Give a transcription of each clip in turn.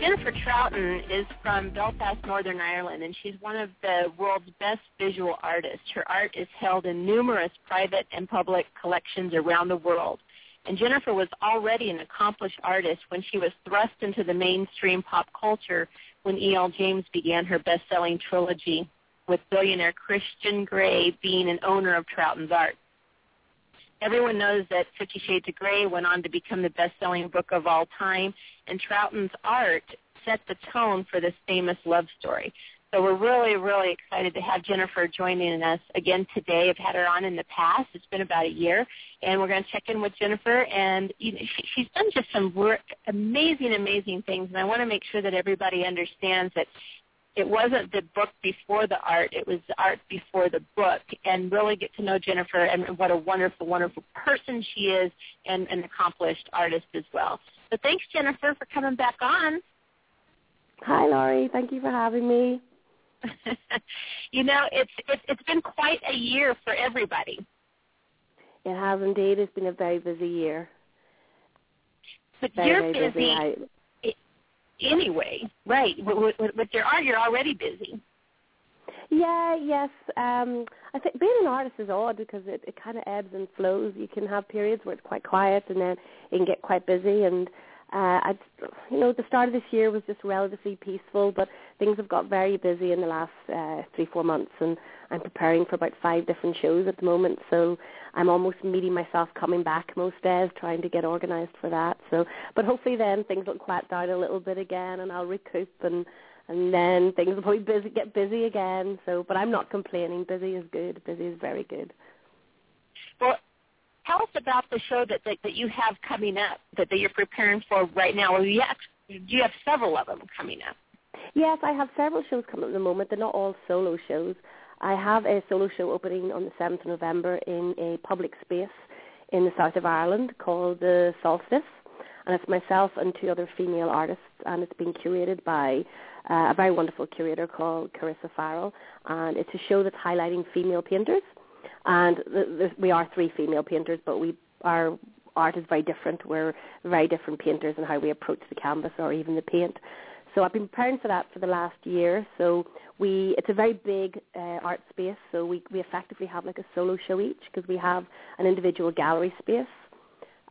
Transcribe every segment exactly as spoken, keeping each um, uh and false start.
Jennifer Trouton is from Belfast, Northern Ireland, and she's one of the world's best visual artists. Her art is held in numerous private and public collections around the world. And Jennifer was already an accomplished artist when she was thrust into the mainstream pop culture when E L. James began her best-selling trilogy, with billionaire Christian Grey being an owner of Trouton's art. Everyone knows that Fifty Shades of Grey went on to become the best-selling book of all time, and Trouton's art set the tone for this famous love story. So we're really, really excited to have Jennifer joining us again today. I've had her on in the past. It's been about a year, and we're going to check in with Jennifer. And she's done just some work, amazing, amazing things, and I want to make sure that everybody understands that it wasn't the book before the art. It was the art before the book, and really get to know Jennifer and what a wonderful, wonderful person she is, and an accomplished artist as well. So thanks, Jennifer, for coming back on. Hi, Lori. Thank you for having me. You know, it's, it's it's been quite a year for everybody. It has indeed. It's been a very busy year. But very, you're very busy. busy. I, Anyway, right, with, with, with your art, you're already busy. Yeah, yes. Um, I think being an artist is odd because it, it kind of ebbs and flows. You can have periods where it's quite quiet, and then it can get quite busy. And, uh, I, you know, the start of this year was just relatively peaceful, but things have got very busy in the last uh, three, four months, and I'm preparing for about five different shows at the moment, so I'm almost meeting myself coming back most days, trying to get organized for that. So, but hopefully then things will quiet down a little bit again, and I'll recoup, and, and then things will probably busy, get busy again. So, but I'm not complaining. Busy is good. Busy is very good. Well, tell us about the show that that, that you have coming up, that, that you're preparing for right now. Well, you have, you have several of them coming up. Yes, I have several shows coming up at the moment. They're not all solo shows. I have a solo show opening on the seventh of November in a public space in the south of Ireland called The Solstice, and it's myself and two other female artists, and it's been curated by uh, a very wonderful curator called Carissa Farrell, and it's a show that's highlighting female painters, and th- th- we are three female painters, but we our art is very different. We're very different painters in how we approach the canvas or even the paint. So I've been preparing for that for the last year. So we it's a very big uh, art space, so we, we effectively have like a solo show each because we have an individual gallery space.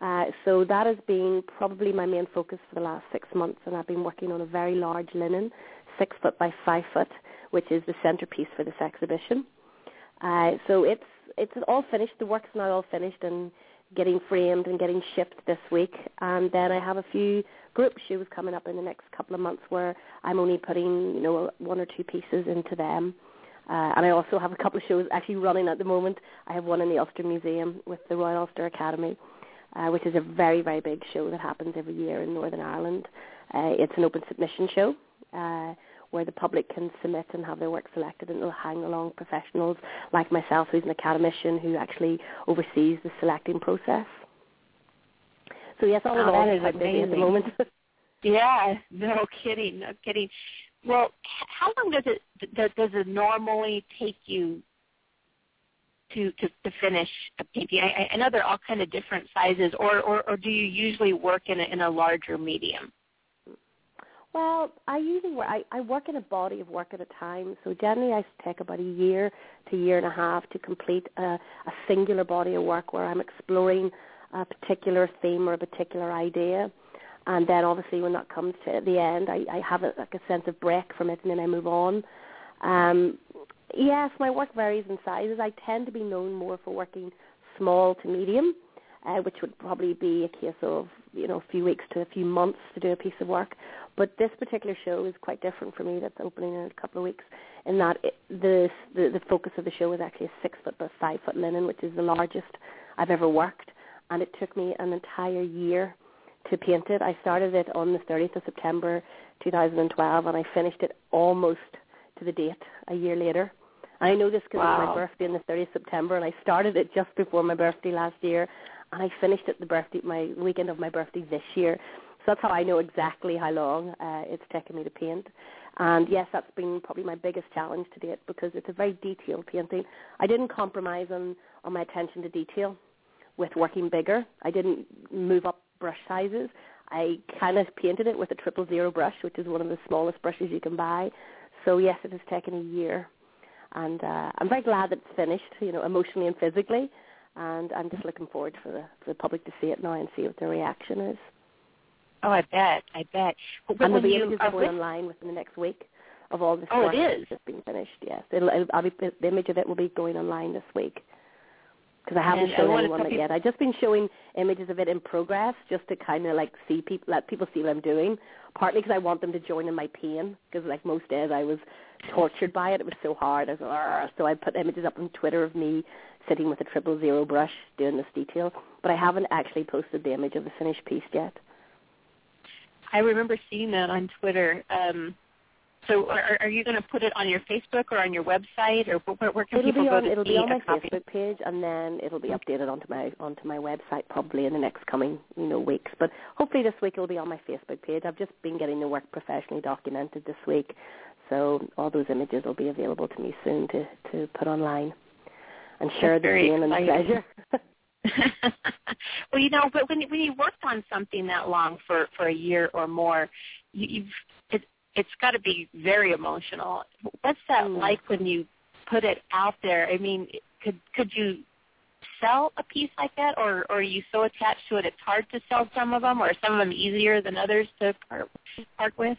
Uh, so that has been probably my main focus for the last six months, and I've been working on a very large linen, six foot by five foot, which is the centerpiece for this exhibition. Uh, so it's it's all finished. The work's now all finished and getting framed and getting shipped this week. And then I have a few group shows coming up in the next couple of months where I'm only putting, you know, one or two pieces into them. Uh, and I also have a couple of shows actually running at the moment. I have one in the Ulster Museum with the Royal Ulster Academy, uh, which is a very, very big show that happens every year in Northern Ireland. Uh, it's an open submission show uh, where the public can submit and have their work selected, and it'll hang along professionals like myself, who's an academician who actually oversees the selecting process. So yes, all in all, that is amazing at the moment. Yeah, no kidding, no kidding. Well, how long does it does it normally take you to to, to finish a painting? I, I know they're all kind of different sizes, or, or, or do you usually work in a, in a larger medium? Well, I usually work, I, I work in a body of work at a time, so generally I take about a year to a year and a half to complete a, a singular body of work where I'm exploring a particular theme or a particular idea, and then obviously when that comes to the end, I, I have a, like a sense of break from it, and then I move on. Um, yes, my work varies in sizes. I tend to be known more for working small to medium, uh, which would probably be a case of, you know, a few weeks to a few months to do a piece of work. But this particular show is quite different for me. That's opening in a couple of weeks, in that it, the, the the focus of the show is actually a six foot by five foot linen, which is the largest I've ever worked. and it took me an entire year to paint it. I started it on the thirtieth of September two thousand twelve, and I finished it almost to the date a year later. I know this because wow. It was my birthday on the thirtieth of September, and I started it just before my birthday last year, and I finished it the birthday, my weekend of my birthday this year. So that's how I know exactly how long uh, it's taken me to paint. And yes, that's been probably my biggest challenge to date, because it's a very detailed painting. I didn't compromise on, on my attention to detail with working bigger. I didn't move up brush sizes. I kind of painted it with a triple zero brush, which is one of the smallest brushes you can buy. So yes, it has taken a year. And uh, I'm very glad that it's finished, you know, emotionally and physically. And I'm just looking forward for the, for the public to see it now and see what their reaction is. Oh, I bet, I bet. But and the video is going online within the next week of all this oh, work it is. That's been finished, yes. It'll, it'll, I'll be, the image of it will be going online this week, because I haven't and shown I anyone it yet. I've just been showing images of it in progress just to kind of like see people, let people see what I'm doing, partly because I want them to join in my pain, because like most days I was tortured by it. It was so hard. I was like, so I put images up on Twitter of me sitting with a triple zero brush doing this detail, but I haven't actually posted the image of the finished piece yet. I remember seeing that on Twitter. Um, so are, are you going to put it on your Facebook or on your website, or where, where can it'll people be on, go to it'll see be on my copy? Facebook page, and then it'll be updated onto my onto my website probably in the next coming you know weeks. But hopefully this week it'll be on my Facebook page. I've just been getting the work professionally documented this week, so all those images will be available to me soon to, to put online and share the pain and the pleasure. Well, you know, but when, when you worked on something that long for, for a year or more, you, you've it, it's got to be very emotional. What's that mm. like when you put it out there? I mean, could could you sell a piece like that, or, or are you so attached to it it's hard to sell some of them, or are some of them easier than others to part, part with?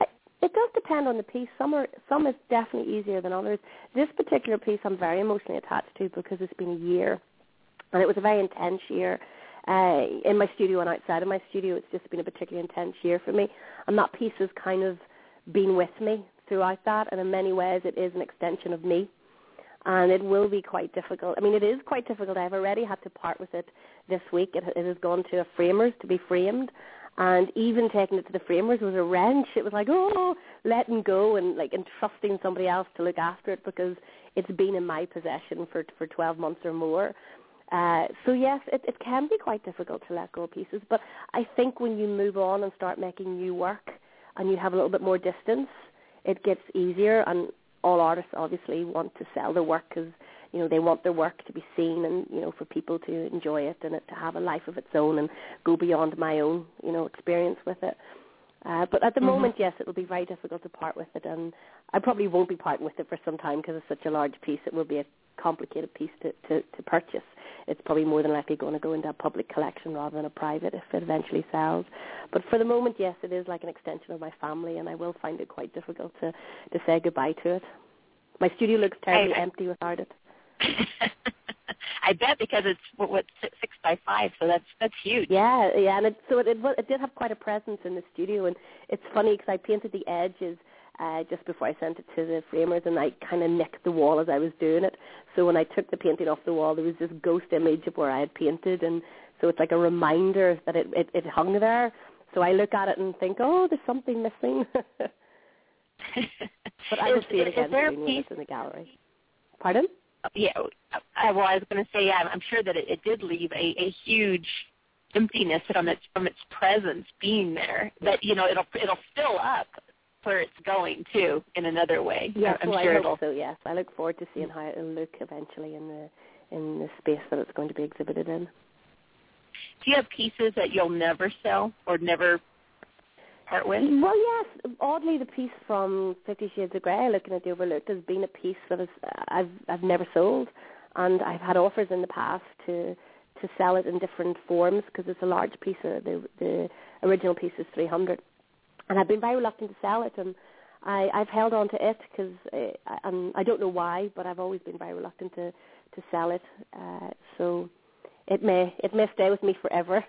I- It does depend on the piece. Some are some is definitely easier than others. This particular piece I'm very emotionally attached to, because it's been a year, and it was a very intense year uh, in my studio and outside of my studio. It's just been a particularly intense year for me, and that piece has kind of been with me throughout that, and in many ways it is an extension of me, and it will be quite difficult. I mean, it is quite difficult. I've already had to part with it this week. It, it has gone to a framer's to be framed. And even taking it to the framers was a wrench. It was like, oh, letting go and like entrusting somebody else to look after it, because it's been in my possession for for twelve months or more. Uh, so, yes, it, it can be quite difficult to let go of pieces. But I think when you move on and start making new work and you have a little bit more distance, it gets easier. And all artists obviously want to sell their work, because, you know, they want their work to be seen and, you know, for people to enjoy it and it to have a life of its own and go beyond my own, you know, experience with it. Uh, but at the mm-hmm. moment, yes, it will be very difficult to part with it, and I probably won't be parting with it for some time, because it's such a large piece. It will be a complicated piece to, to, to purchase. It's probably more than likely going to go into a public collection rather than a private if it eventually sells. But for the moment, yes, it is like an extension of my family, and I will find it quite difficult to, to say goodbye to it. My studio looks terribly I, I... empty without it. I bet, because it's what, what six by five, so that's that's huge. Yeah, yeah, and it, so it, it it did have quite a presence in the studio, and it's funny because I painted the edges uh, just before I sent it to the framers, and I kind of nicked the wall as I was doing it. So when I took the painting off the wall, there was this ghost image of where I had painted, and so it's like a reminder that it it, it hung there. So I look at it and think, oh, there's something missing. But I will see it again soon when it's in the gallery. Pardon? Yeah, well, I was going to say, yeah, I'm sure that it, it did leave a, a huge emptiness from its from its presence being there. But you know, it'll it'll fill up where it's going to in another way. Yes, I'm well, sure I hope it'll... so. Yes, I look forward to seeing how it'll look eventually in the in the space that it's going to be exhibited in. Do you have pieces that you'll never sell or never part with? Well, yes. Oddly, the piece from Fifty Shades of Grey, Looking at the Overlooked, has been a piece that is, I've I've never sold, and I've had offers in the past to to sell it in different forms, because it's a large piece. Of the the original piece is three hundred, and I've been very reluctant to sell it, and I, I've held on to it because I, and I don't know why, but I've always been very reluctant to to sell it. Uh, so it may it may stay with me forever.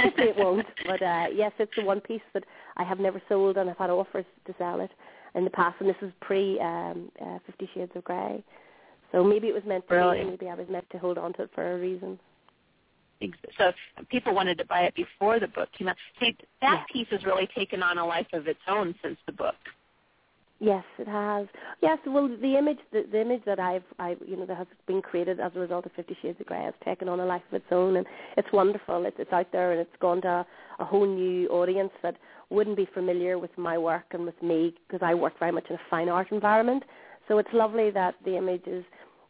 Hopefully it won't, but uh, yes, it's the one piece that I have never sold, and I've had offers to sell it in the past, and this is pre um, uh, Fifty Shades of Grey, so maybe it was meant to be, maybe I was meant to hold on to it for a reason. So people wanted to buy it before the book came out. See, that yeah. piece has really taken on a life of its own since the book. Yes, it has. Yes, well, the image, the, the image that I've, I, you know, that has been created as a result of Fifty Shades of Grey has taken on a life of its own, and it's wonderful. It's, it's out there, and it's gone to a, a whole new audience that wouldn't be familiar with my work and with me, because I work very much in a fine art environment. So it's lovely that the image is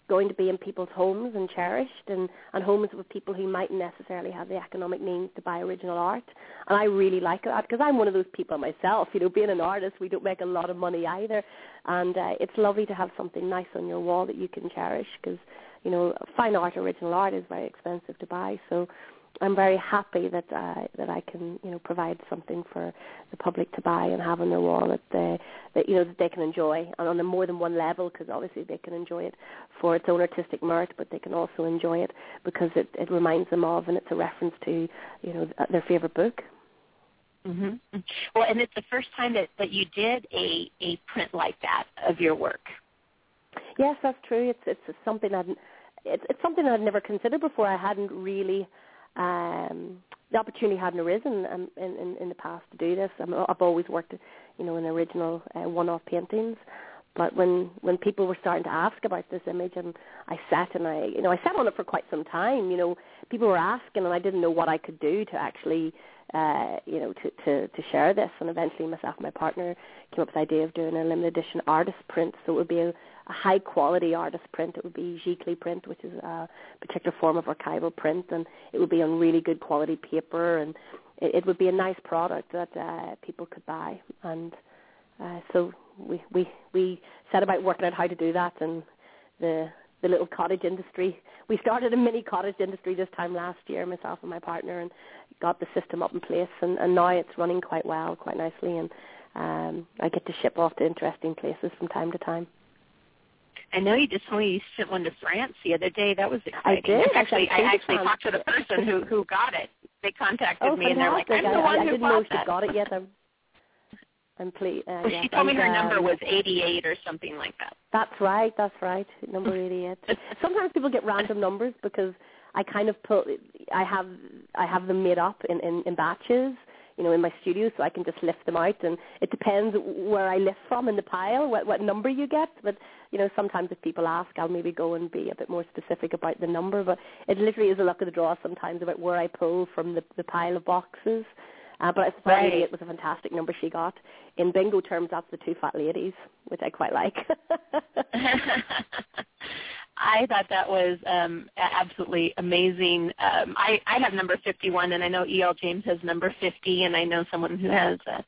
going to be in people's homes and cherished, and, and homes with people who mightn't necessarily have the economic means to buy original art. And I really like that, because I'm one of those people myself. You know, being an artist, we don't make a lot of money either. And uh, it's lovely to have something nice on your wall that you can cherish, because, you know, fine art, original art is very expensive to buy. So I'm very happy that uh, that I can, you know, provide something for the public to buy and have on their wall that they, that, you know, that they can enjoy, and on a more than one level, because obviously they can enjoy it for its own artistic merit, but they can also enjoy it because it, it reminds them of, and it's a reference to, you know, their favorite book. Mm-hmm. Well, and it's the first time that, that you did a, a print like that of your work. Yes, that's true. It's it's something I'd it's, it's something I'd never considered before. I hadn't really. Um, the opportunity hadn't arisen um, in, in, in the past to do this. I'm, I've always worked, you know, in original uh, one-off paintings. But when, when people were starting to ask about this image, and I sat and I, you know, I sat on it for quite some time. You know, people were asking, and I didn't know what I could do to actually, uh, you know, to, to, to share this. And eventually, myself and my partner came up with the idea of doing a limited edition artist print. So it would be a, a high quality artist print. It would be giclée print, which is a particular form of archival print, and it would be on really good quality paper, and it, it would be a nice product that uh, people could buy. And uh, so. We, we we set about working out how to do that, and the the little cottage industry. We started a mini cottage industry this time last year, myself and my partner, and got the system up in place, and, and now it's running quite well, quite nicely, and um, I get to ship off to interesting places from time to time. I know you just told me you sent one to France the other day. That was exciting. I did. Actually, I, I actually talked to the person who, who got it. They contacted oh, me, fantastic. And they're like, I'm the one I, I who didn't know that. She got it yet. I'm, I'm ple- uh, well, yes. She told and, me her uh, number was eighty-eight or something like that. That's right, that's right, number eighty-eight. Sometimes people get random numbers because I kind of put, I have I have them made up in, in, in batches, you know, in my studio, so I can just lift them out, and it depends where I lift from in the pile, what, what number you get, but, you know, sometimes if people ask, I'll maybe go and be a bit more specific about the number, but it literally is a luck of the draw sometimes about where I pull from the, the pile of boxes. Uh, but I suppose right. it was a fantastic number she got. In bingo terms, that's the two fat ladies, which I quite like. I thought that was um, absolutely amazing. Um, I, I have number fifty-one, and I know E L. James has number fifty, and I know someone who has uh,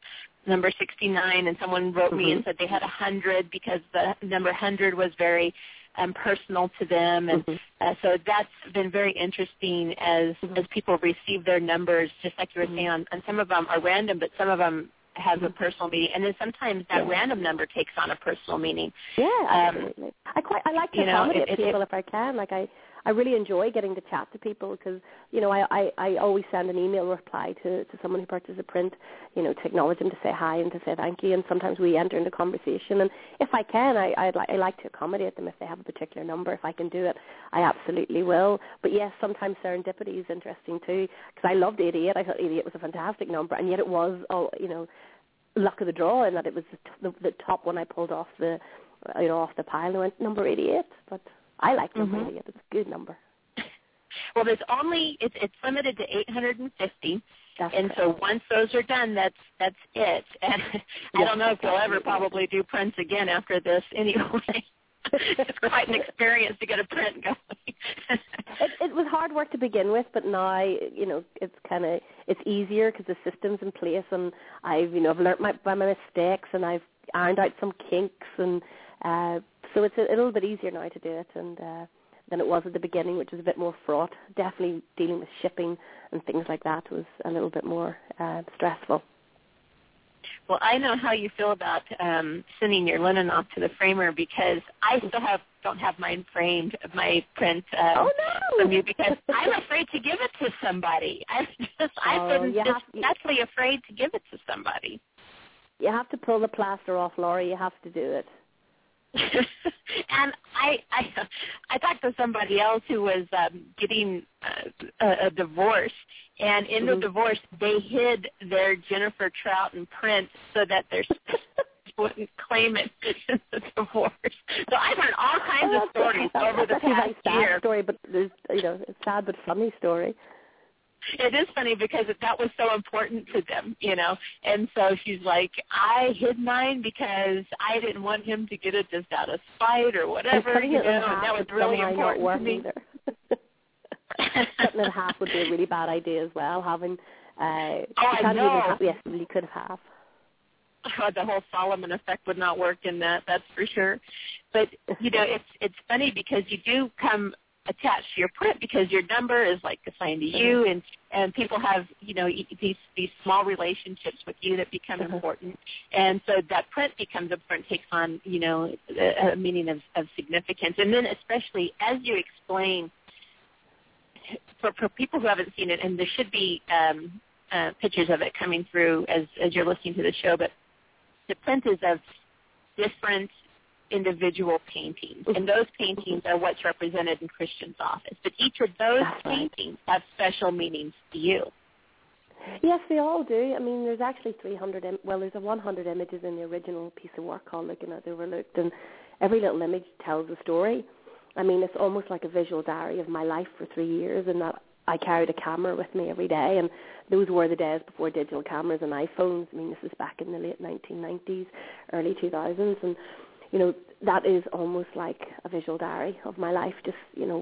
number sixty-nine, and someone wrote mm-hmm. me and said they had one hundred because the number one hundred was very um, personal to them. And mm-hmm. uh, so that's been very interesting as, mm-hmm. as people receive their numbers, just like you were mm-hmm. saying, on, and some of them are random, but some of them has a personal meaning, and then sometimes that yeah. random number takes on a personal meaning. Yeah, absolutely. Um, I quite I like to accommodate you know, it, people it, if I can. Like I, I really enjoy getting to chat to people because you know I, I, I always send an email reply to, to someone who purchases a print, you know, to acknowledge them, to say hi and to say thank you. And sometimes we enter into conversation. And if I can, I I'd li- I like to accommodate them if they have a particular number. If I can do it, I absolutely will. But yes, sometimes serendipity is interesting too because I loved eighty-eight. I thought eighty-eight was a fantastic number, and yet it was oh you know. luck of the draw, and that it was the, the, the top one I pulled off the, you know, off the pile, and went number eighty-eight. But I like number mm-hmm. eighty-eight; it's a good number. Well, there's only it's, it's limited to eight hundred fifty, that's and correct. So once those are done, that's that's it. And yes, I don't know if you'll ever probably do prints again after this, anyway. It's quite an experience to get a print going. it, it was hard work to begin with, but now you know it's kind of it's easier because the system's in place, and I've you know I've learnt my, by my mistakes, and I've ironed out some kinks, and uh, so it's a, a little bit easier now to do it, and uh, than it was at the beginning, which was a bit more fraught. Definitely dealing with shipping and things like that was a little bit more uh, stressful. Well, I know how you feel about um, sending your linen off to the framer because I still have don't have mine framed, my print um, oh, no. from you because I'm afraid to give it to somebody. I'm just, oh, I've been just to, naturally afraid to give it to somebody. You have to pull the plaster off, Laurie. You have to do it. And I, I I talked to somebody else who was um, getting a, a, a divorce, and in mm-hmm. the divorce, they hid their Jennifer Trouton print so that their wouldn't claim it in the divorce. So I've heard all kinds oh, of stories that's, over that's the past a sad year. Story, but it's, you know, a sad but funny story. It is funny because that was so important to them, you know. And so she's like, I hid mine because I didn't want him to get it just out of spite or whatever, you know, and that was really important to me. Cutting in half would be a really bad idea as well, having... Uh, oh, I know. Have, yes, you could have. Oh, the whole Solomon effect would not work in that, that's for sure. But, you know, it's it's funny because you do come... attached to your print because your number is like assigned to you, and and people have, you know, these these small relationships with you that become uh-huh. important, and so that print becomes important, takes on, you know, a, a meaning of, of significance. And then especially as you explain for, for people who haven't seen it, and there should be um, uh, pictures of it coming through as as you're listening to the show, but the print is of different individual paintings, and those paintings are what's represented in Christian's office. But each of those That's paintings right. have special meanings to you. Yes, they all do. I mean, there's actually three hundred, Im- well, there's a one hundred images in the original piece of work called Looking at the Overlooked, and every little image tells a story. I mean, it's almost like a visual diary of my life for three years, and that I carried a camera with me every day, and those were the days before digital cameras and iPhones. I mean, this is back in the late nineteen nineties, early two thousands, and you know, that is almost like a visual diary of my life. Just, you know,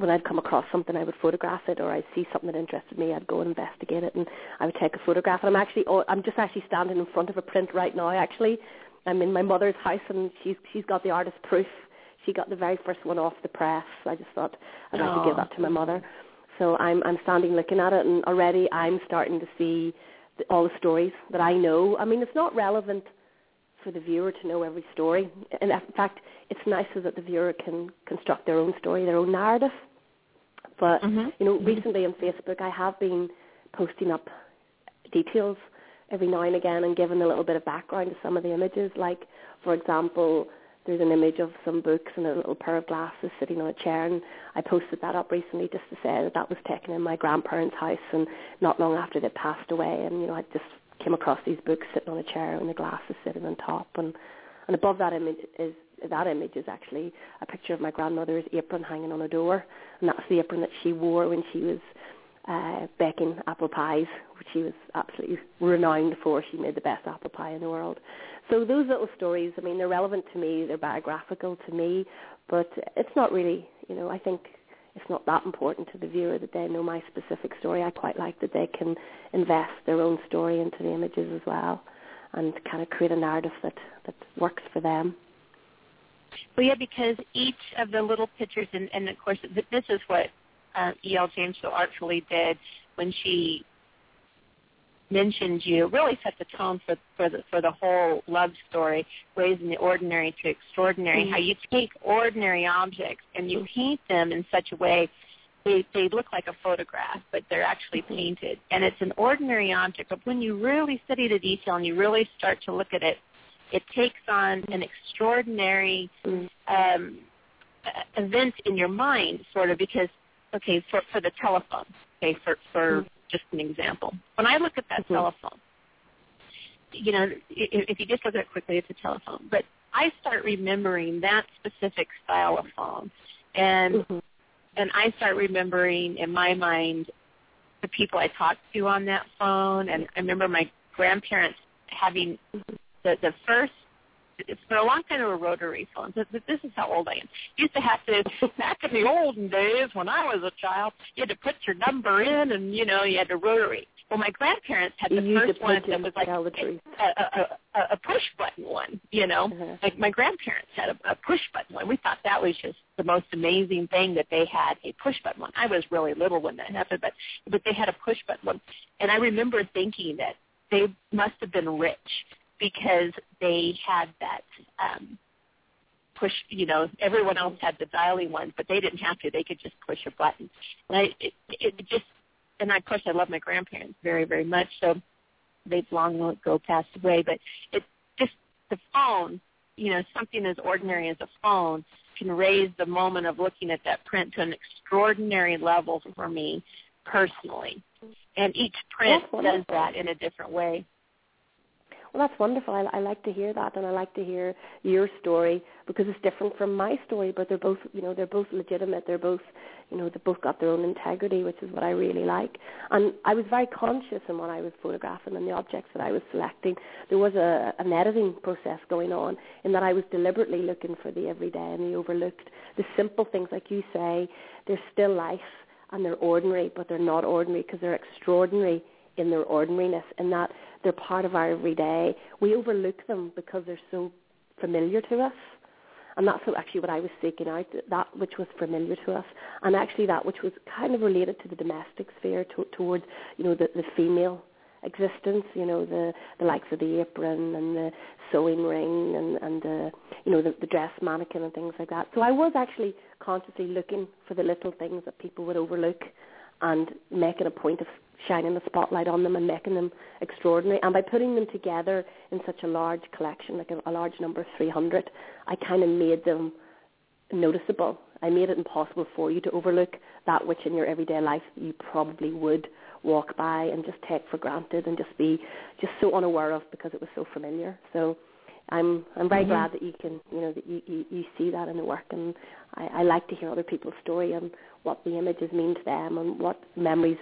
when I'd come across something, I would photograph it, or I'd see something that interested me, I'd go and investigate it, and I would take a photograph. And I'm actually, oh, I'm just actually standing in front of a print right now, actually. I'm in my mother's house, and she's she's got the artist proof. She got the very first one off the press. I just thought I'd like Aww. to give that to my mother. So I'm I'm standing looking at it, and already I'm starting to see the, all the stories that I know. I mean, it's not relevant for the viewer to know every story, and in fact it's nicer that the viewer can construct their own story, their own narrative, but mm-hmm. you know, recently on Facebook I have been posting up details every now and again and giving a little bit of background to some of the images. Like, for example, there's an image of some books and a little pair of glasses sitting on a chair, and I posted that up recently just to say that that was taken in my grandparents' house and not long after they passed away, and you know, I just came across these books sitting on a chair and the glasses sitting on top, and, and above that image is that image is actually a picture of my grandmother's apron hanging on a door, and that's the apron that she wore when she was uh, baking apple pies, which she was absolutely renowned for. She made the best apple pie in the world. So those little stories, I mean, they're relevant to me, they're biographical to me, but it's not really, you know, I think it's not that important to the viewer that they know my specific story. I quite like that they can invest their own story into the images as well, and kind of create a narrative that, that works for them. Well, yeah, because each of the little pictures, and, and of course, this is what uh, E L. James so artfully did when she mentioned you, really set the tone for for the, for the whole love story, raising the ordinary to extraordinary, mm-hmm. how you take ordinary objects and you paint them in such a way they, they look like a photograph, but they're actually painted. And it's an ordinary object, but when you really study the detail and you really start to look at it, it takes on an extraordinary mm-hmm. um, event in your mind, sort of, because, okay, for, for the telephone, okay, for, for mm-hmm. just an example. When I look at that mm-hmm. telephone, you know, if, if you just look at it quickly, it's a telephone. But I start remembering that specific style of phone, and mm-hmm. and I start remembering in my mind the people I talked to on that phone. And I remember my grandparents having the, the first, for a long time, they were rotary phones. This is how old I am. You used to have to, back in the olden days when I was a child, you had to put your number in, and, you know, you had to rotary. Well, my grandparents had the you first one that was like a, a, a, a push-button one, you know. Uh-huh. Like my grandparents had a, a push-button one. We thought that was just the most amazing thing, that they had a push-button one. I was really little when that happened, but, but they had a push-button one. And I remember thinking that they must have been rich, because they had that um, push, you know, everyone else had the dialing ones, but they didn't have to. They could just push a button. And I, it, it just, and of course I love my grandparents very, very much, so they've long ago passed away, but it just, the phone, you know, something as ordinary as a phone can raise the moment of looking at that print to an extraordinary level for me personally. And each print does that in a different way. Well, that's wonderful. I, I like to hear that, and I like to hear your story because it's different from my story. But they're both, you know, they're both legitimate. They're both, you know, they've both got their own integrity, which is what I really like. And I was very conscious in what I was photographing and the objects that I was selecting. There was a, an editing process going on in that I was deliberately looking for the everyday and the overlooked, the simple things, like you say. They're still life, and they're ordinary, but they're not ordinary because they're extraordinary in their ordinariness, and that they're part of our everyday. We overlook them because they're so familiar to us, and that's actually what I was seeking out, that which was familiar to us, and actually that which was kind of related to the domestic sphere, to, towards, you know, the, the female existence, you know, the, the likes of the apron and the sewing ring and, and uh, you know, the, the dress mannequin and things like that. So I was actually consciously looking for the little things that people would overlook and making a point of shining the spotlight on them and making them extraordinary. And by putting them together in such a large collection, like a, a large number, three hundred, I kind of made them noticeable. I made it impossible for you to overlook that which in your everyday life you probably would walk by and just take for granted and just be just so unaware of because it was so familiar. So I'm I'm very mm-hmm. glad that you can, you know, that you, you, you see that in the work, and I, I like to hear other people's story and what the images mean to them and what memories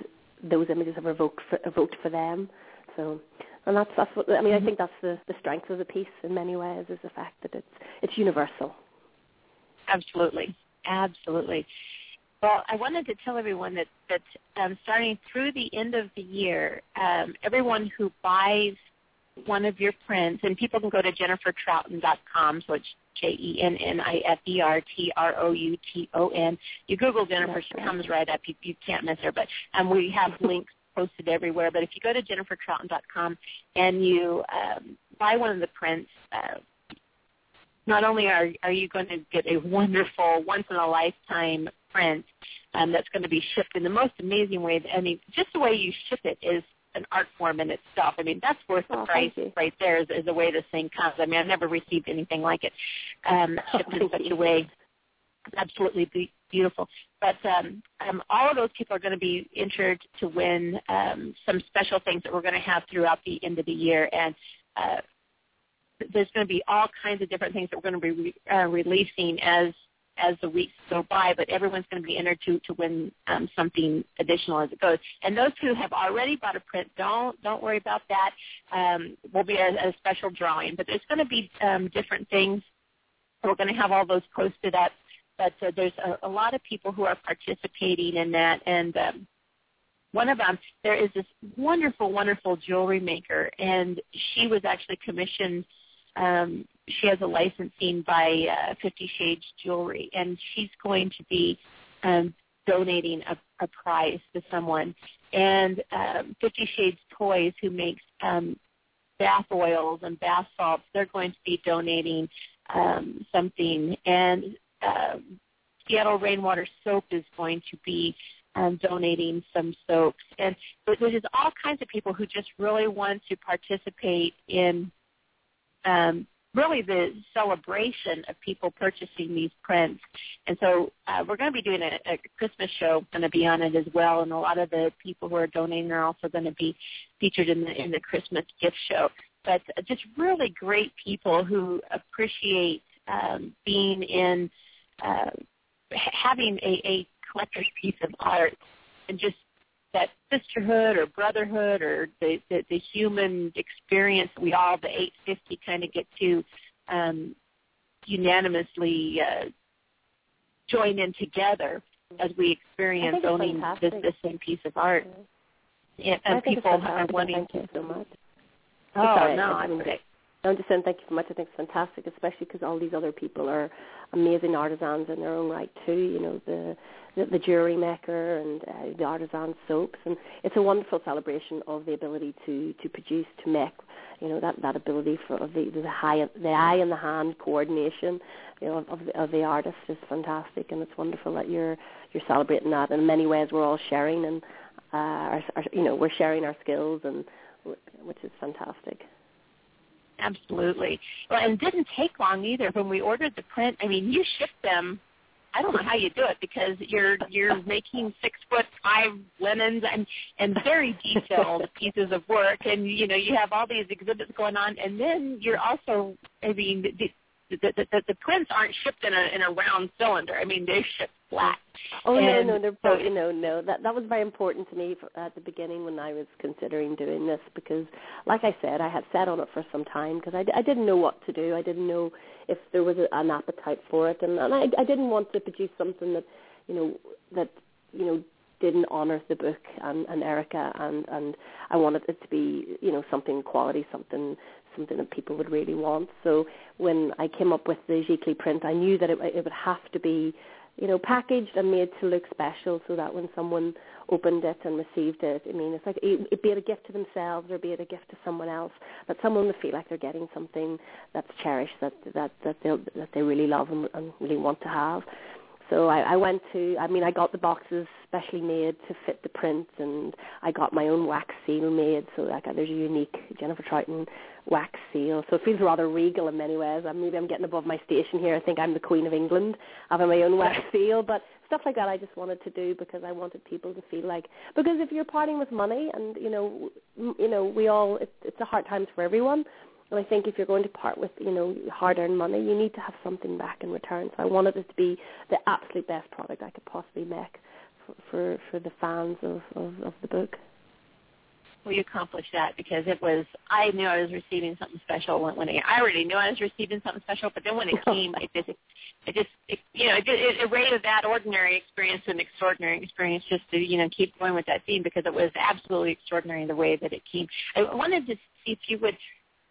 those images have evoked for, evoked for them. So, and that's that's what I mean. Mm-hmm. I think that's the, the strength of the piece in many ways, is the fact that it's it's universal. Absolutely, absolutely. Well, I wanted to tell everyone that that um, starting through the end of the year, um, everyone who buys one of your prints, and people can go to jennifer trouton dot com, so it's J E N N I F E R T R O U T O N. You Google Jennifer, she comes right up. You, you can't miss her, but um, we have links posted everywhere. But if you go to jennifer trouton dot com and you um, buy one of the prints, uh, not only are, are you going to get a wonderful, once-in-a-lifetime print um, that's going to be shipped in the most amazing way. I mean, just the way you ship it is an art form in itself. I mean, that's worth the oh, price right there, is, is the way this thing comes. I mean, I've never received anything like it um, shipped in such a way. It's absolutely be- beautiful. But um, um, all of those people are going to be entered to win um, some special things that we're going to have throughout the end of the year. And uh, there's going to be all kinds of different things that we're going to be re- uh, releasing as as the weeks go by, but everyone's going to be entered to, to win um, something additional as it goes. And those who have already bought a print, don't don't worry about that. Um, will be a, a special drawing, but there's going to be um, different things. We're going to have all those posted up, but uh, there's a, a lot of people who are participating in that. And um, one of them, there is this wonderful, wonderful jewelry maker, and she was actually commissioned. Um, she has a licensing by uh, Fifty Shades Jewelry, and she's going to be um, donating a, a prize to someone. And um, Fifty Shades Toys, who makes um, bath oils and bath salts, they're going to be donating um, something. And uh, Seattle Rainwater Soap is going to be um, donating some soaps. And there's all kinds of people who just really want to participate in Um, really the celebration of people purchasing these prints. And so uh, we're going to be doing a, a Christmas show, going to be on it as well, and a lot of the people who are donating are also going to be featured in the, in the Christmas gift show. But just really great people who appreciate um, being in, uh, having a, a collector's piece of art, and just that sisterhood or brotherhood or the, the, the human experience we all, the eight fifty, kind of get to um, unanimously uh, join in together as we experience owning this, this same piece of art. Yeah. And, and people are wanting to. Thank you so much. Oh, oh no, I'm great. I'm just saying thank you so much. I think it's fantastic, especially because all these other people are amazing artisans in their own right too, you know, the the, the jewelry maker and uh, the artisan soaps. And it's a wonderful celebration of the ability to, to produce, to make, you know, that, that ability for of the, the, high, the eye and the hand coordination, you know, of the, of the artist is fantastic. And it's wonderful that you're you're celebrating that. And in many ways we're all sharing, and uh, our, our, you know, we're sharing our skills, and which is fantastic. Absolutely. Well, and it didn't take long either. When we ordered the print, I mean, you shipped them. I don't know how you do it because you're you're making six foot five linens and, and very detailed pieces of work, and you know you have all these exhibits going on, and then you're also, I mean, the the, the, the prints aren't shipped in a in a round cylinder. I mean, they're shipped flat. Oh and no, no, they're so, you know, no. That that was very important to me for, at the beginning when I was considering doing this because, like I said, I had sat on it for some time because I, I didn't know what to do. I didn't know if there was a, an appetite for it, and, and I, I didn't want to produce something that, you know, that you know didn't honor the book and, and Erica, and, and I wanted it to be, you know, something quality, something. something that people would really want. So when I came up with the Giclée print, I knew that it, it would have to be, you know, packaged and made to look special so that when someone opened it and received it, I mean, it's like, it, it be it a gift to themselves or be it a gift to someone else, that someone would feel like they're getting something that's cherished, that that, that, that they really love and, and really want to have. So I, I went to, I mean, I got the boxes specially made to fit the print, and I got my own wax seal made, so like there's a unique Jennifer Trouton wax seal. So it feels rather regal in many ways. I, maybe I'm getting above my station here. I think I'm the Queen of England, having my own wax seal, but stuff like that I just wanted to do because I wanted people to feel like, because if you're parting with money and, you know, you know, we all, it, it's a hard times for everyone. And I think if you're going to part with, you know, hard-earned money, you need to have something back in return. So I wanted it to be the absolute best product I could possibly make for for, for the fans of, of, of the book. Well, you accomplished that because it was, I knew I was receiving something special. When, when it, I already knew I was receiving something special, but then when it came, it just, it just it, you know, it, it, it raised that ordinary experience to an extraordinary experience just to, you know, keep going with that theme because it was absolutely extraordinary the way that it came. I wanted to see if you would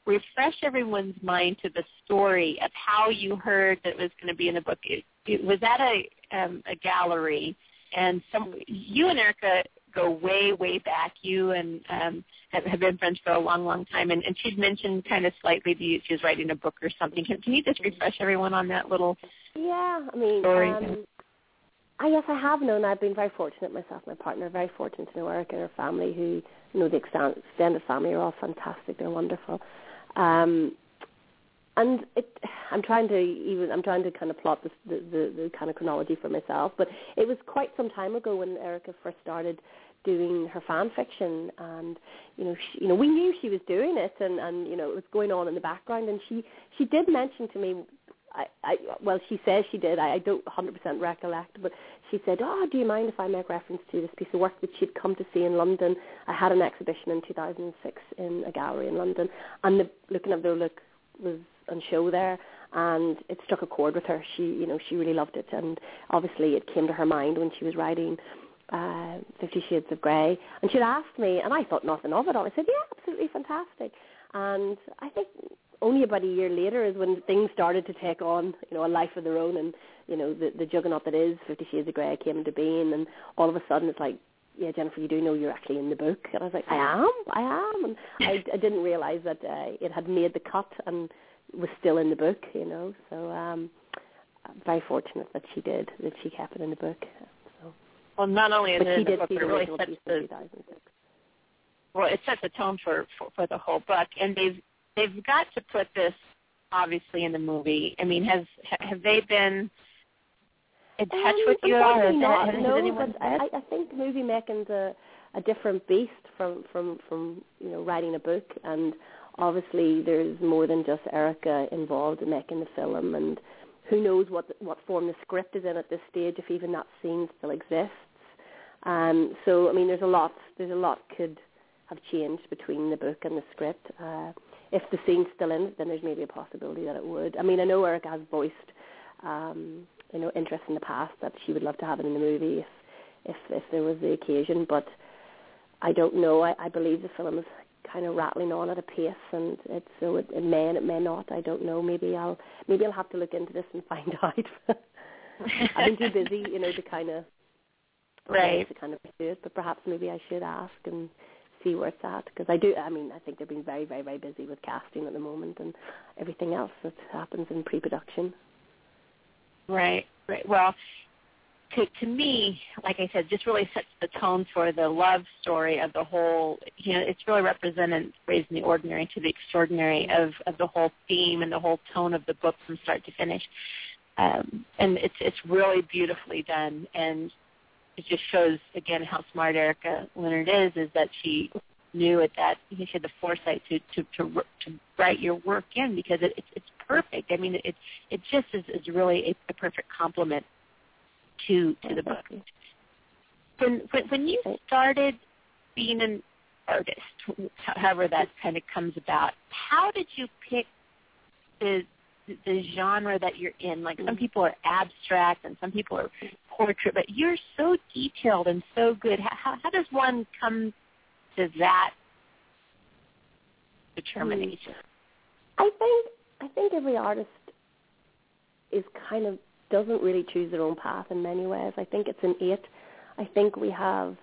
refresh everyone's mind to the story of how you heard that it was going to be in the book. It, it was at a, um, a gallery, and some you and Erica go way, way back. You and um, have, have been friends for a long, long time, and, and she'd mentioned kind of slightly that she was writing a book or something. Can, can you just refresh everyone on that little yeah, I mean, story? Um, I guess I have known. I've been very fortunate myself, my partner, very fortunate to know Erica and her family, who, you know, the extended family are all fantastic. They're wonderful. Um, and it, I'm trying to even I'm trying to kind of plot this, the, the, the kind of chronology for myself, but it was quite some time ago when Erica first started doing her fan fiction, and you know she, you know we knew she was doing it, and, and you know it was going on in the background, and she, she did mention to me, I, I well she says she did I, I don't one hundred percent recollect, but she said, oh, do you mind if I make reference to this piece of work that she'd come to see in London? I had an exhibition in two thousand six in a gallery in London, and the Looking at the Overlooked was on show there, and it struck a chord with her. She, you know, she really loved it, and obviously it came to her mind when she was writing uh, Fifty Shades of Grey, and she'd asked me, and I thought nothing of it. I said, yeah, absolutely fantastic, and I think only about a year later is when things started to take on, you know, a life of their own, and, you know, the, the juggernaut that is Fifty Shades of Grey came into being, and all of a sudden it's like, yeah, Jennifer, you do know you're actually in the book. And I was like, I am, I am. And I, I didn't realize that uh, it had made the cut and was still in the book, you know. So um, I'm very fortunate that she did, that she kept it in the book. So. Well, not only in the book, but it really sets the, well, it sets the tone for, for, for the whole book. And they've, They've got to put this, obviously, in the movie. I mean, has have they been in touch um, with you at all? Not, has, no, has but I, I think movie making's a, a different beast from, from, from, you know, writing a book. And obviously there's more than just Erica involved in making the film. And who knows what what form the script is in at this stage, if even that scene still exists. Um, so, I mean, there's a lot. There's a lot could have changed between the book and the script. Uh, If the scene's still in it, then there's maybe a possibility that it would. I mean, I know Erica has voiced, um, you know, interest in the past that she would love to have it in the movie if if, if there was the occasion. But I don't know. I, I believe the film is kind of rattling on at a pace, and it's so it, it may and it may not. I don't know. Maybe I'll maybe I'll have to look into this and find out. I've been too busy, you know, to kind of right to kind of pursue it. But perhaps maybe I should ask and see where it's at, because I do, I mean, I think they've been very, very, very busy with casting at the moment and everything else that happens in pre-production. Right, right. Well, to, to me, like I said, just really sets the tone for the love story of the whole, you know, it's really represented raising the ordinary to the extraordinary of, of the whole theme and the whole tone of the book from start to finish. Um, and it's it's really beautifully done, and it just shows, again, how smart Erica Leonard is, is that she knew at that, she had the foresight to to, to, to write your work in, because it, it's, it's perfect. I mean, it it just is, is really a, a perfect complement to to the book. When, when, when you started being an artist, however that kind of comes about, how did you pick the the genre that you're in? Like, some people are abstract and some people are portrait, but you're so detailed and so good. How, how does one come to that determination? I think I think every artist is kind of doesn't really choose their own path in many ways. I think it's an eight. I think we have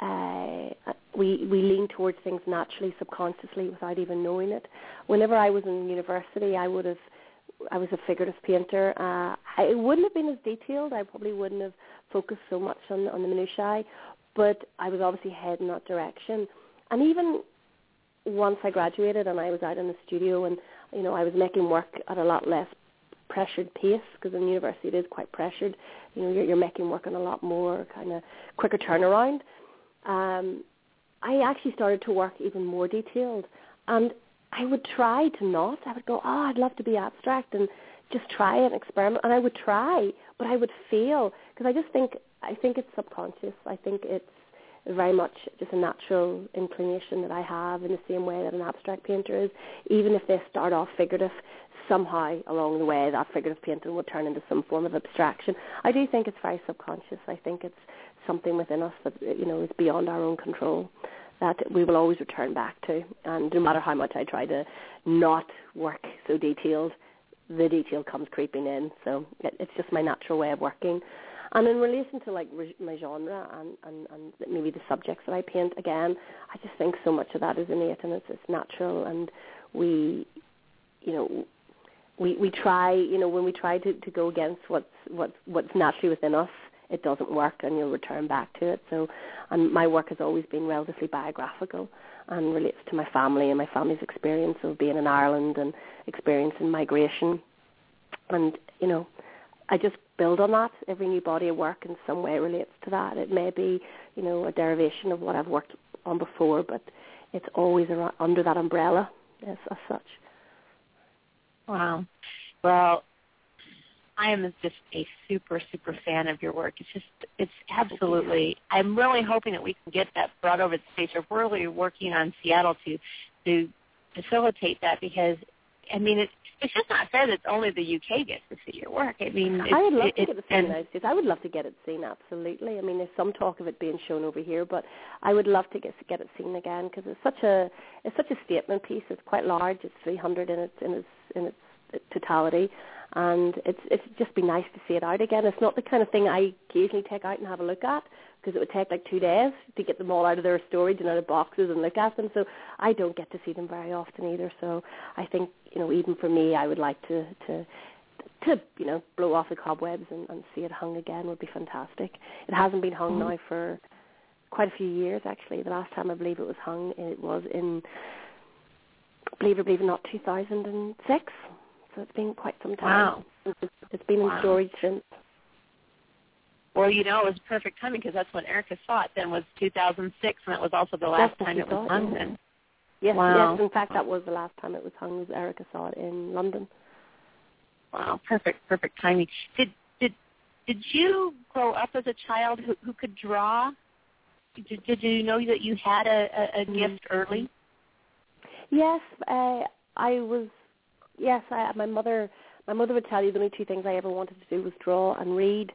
uh, we we lean towards things naturally, subconsciously, without even knowing it. Whenever I was in university, I would have. I was a figurative painter. Uh, I, it wouldn't have been as detailed. I probably wouldn't have focused so much on, on the minutiae, but I was obviously heading that direction. And even once I graduated and I was out in the studio, and you know, I was making work at a lot less pressured pace, because in university it is quite pressured. You know, you're, you're making work on a lot more kind of quicker turnaround. Um, I actually started to work even more detailed, and I would try to not. I would go, oh, I'd love to be abstract and just try and experiment. And I would try, but I would fail, because I just think I think it's subconscious. I think it's very much just a natural inclination that I have, in the same way that an abstract painter is. Even if they start off figurative, somehow along the way that figurative painting will turn into some form of abstraction. I do think it's very subconscious. I think it's something within us that, you know, is beyond our own control, that we will always return back to. And no matter how much I try to not work so detailed, the detail comes creeping in. So it, it's just my natural way of working. And in relation to, like, re- my genre and, and, and maybe the subjects that I paint, again, I just think so much of that is innate, and it's, it's natural. And we, you know, we we try, you know, when we try to, to go against what's, what's, what's naturally within us, it doesn't work, and you'll return back to it. So, and my work has always been relatively biographical, and relates to my family and my family's experience of being in Ireland and experiencing migration. And, you know, I just build on that. Every new body of work in some way relates to that. It may be, you know, a derivation of what I've worked on before, but it's always around, under that umbrella as, as such. Wow. Well, I am just a super, super fan of your work. It's just, it's absolutely, I'm really hoping that we can get that brought over to the States. We're really working on Seattle to to facilitate that, because, I mean, it's, it's just not fair that only the U K gets to see your work. I mean, I would love it, to it, get it seen in the States. I would love to get it seen, absolutely. I mean, there's some talk of it being shown over here, but I would love to get get it seen again, because it's such a it's such a statement piece. It's quite large. It's three hundred in its in its in its totality, and it's it's just be nice to see it out again. It's not the kind of thing I occasionally take out and have a look at, because it would take like two days to get them all out of their storage and out of boxes and look at them, so I don't get to see them very often either. So I think, you know, even for me, I would like to, to, to you know, blow off the cobwebs and, and see it hung again would be fantastic. It hasn't been hung now for quite a few years, actually. The last time I believe it was hung, it was in, believe it or believe it not, two thousand six. So it's been quite some time. Wow. It's been in wow. storage since. Well, you know, it was perfect timing, because that's when Erica saw it then, was two thousand six, and that was also the last that's time it was hung then. Yes, wow. yes. In fact, that was the last time it was hung, was Erica saw it in London. Wow, perfect, perfect timing. Did did did you grow up as a child who, who could draw? Did, did you know that you had a, a, a gift early? Yes, uh, I was... Yes, I, my mother. My mother would tell you the only two things I ever wanted to do was draw and read.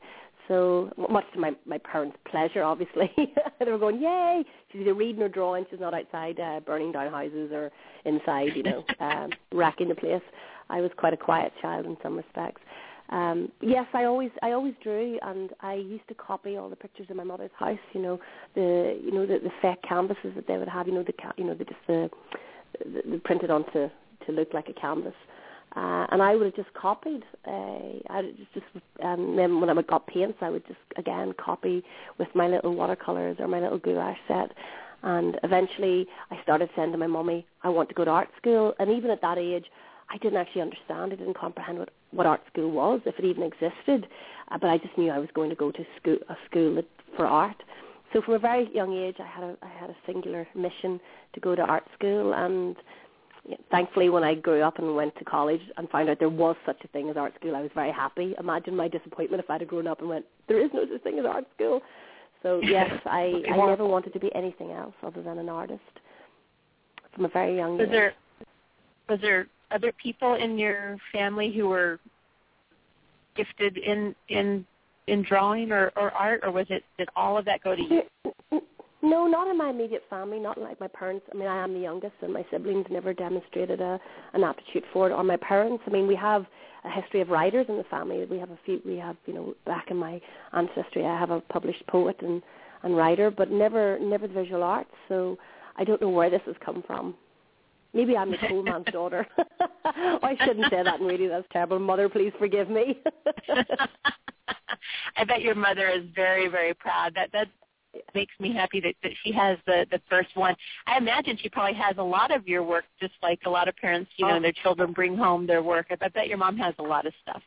So much to my, my parents' pleasure, obviously, they were going, "Yay!" She's either reading or drawing. She's not outside uh, burning down houses or inside, you know, um, racking the place. I was quite a quiet child in some respects. Um, yes, I always I always drew, and I used to copy all the pictures in my mother's house. You know, the you know the, the fake canvases that they would have. You know the you know the just the, the, the printed onto to look like a canvas. Uh, and I would have just copied. Uh, I just um, then when I got paints, I would just again copy with my little watercolors or my little gouache set. And eventually, I started saying to my mummy, "I want to go to art school." And even at that age, I didn't actually understand. I didn't comprehend what, what art school was, if it even existed. Uh, but I just knew I was going to go to school, a school that, for art. So from a very young age, I had a, I had a singular mission to go to art school. And thankfully, when I grew up and went to college and found out there was such a thing as art school, I was very happy. Imagine my disappointment if I'd have grown up and went, there is no such thing as art school. So, yes, I, I never wanted to be anything else other than an artist from a very young was age. There, was there other people in your family who were gifted in in, in drawing or, or art, or was it did all of that go to you? No, not in my immediate family, not like my parents. I mean, I am the youngest, and my siblings never demonstrated a, an aptitude for it, or my parents. I mean, we have a history of writers in the family. We have a few, we have, you know, back in my ancestry, I have a published poet and, and writer, but never never the visual arts, so I don't know where this has come from. Maybe I'm the cool man's daughter. Oh, I shouldn't say that in radio. That's terrible. Mother, please forgive me. I bet your mother is very, very proud. That that. It makes me happy that, that she has the, the first one. I imagine she probably has a lot of your work, just like a lot of parents, you know, oh. their children bring home their work. I bet your mom has a lot of stuff.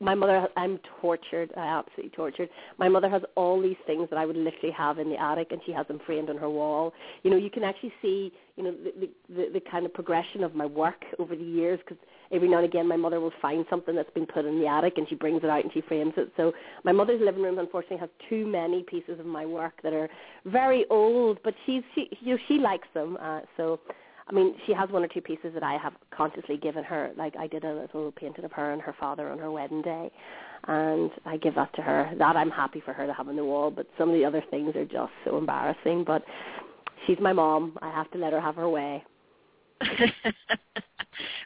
My mother, I'm tortured. I absolutely tortured. My mother has all these things that I would literally have in the attic, and she has them framed on her wall. You know, you can actually see, you know, the the, the kind of progression of my work over the years, because every now and again my mother will find something that's been put in the attic, and she brings it out and she frames it. So my mother's living room, unfortunately, has too many pieces of my work that are very old, but she's, she, you know, she likes them. Uh, so... I mean, she has one or two pieces that I have consciously given her. Like, I did a little painting of her and her father on her wedding day, and I give that to her. That I'm happy for her to have on the wall, but some of the other things are just so embarrassing. But she's my mom. I have to let her have her way.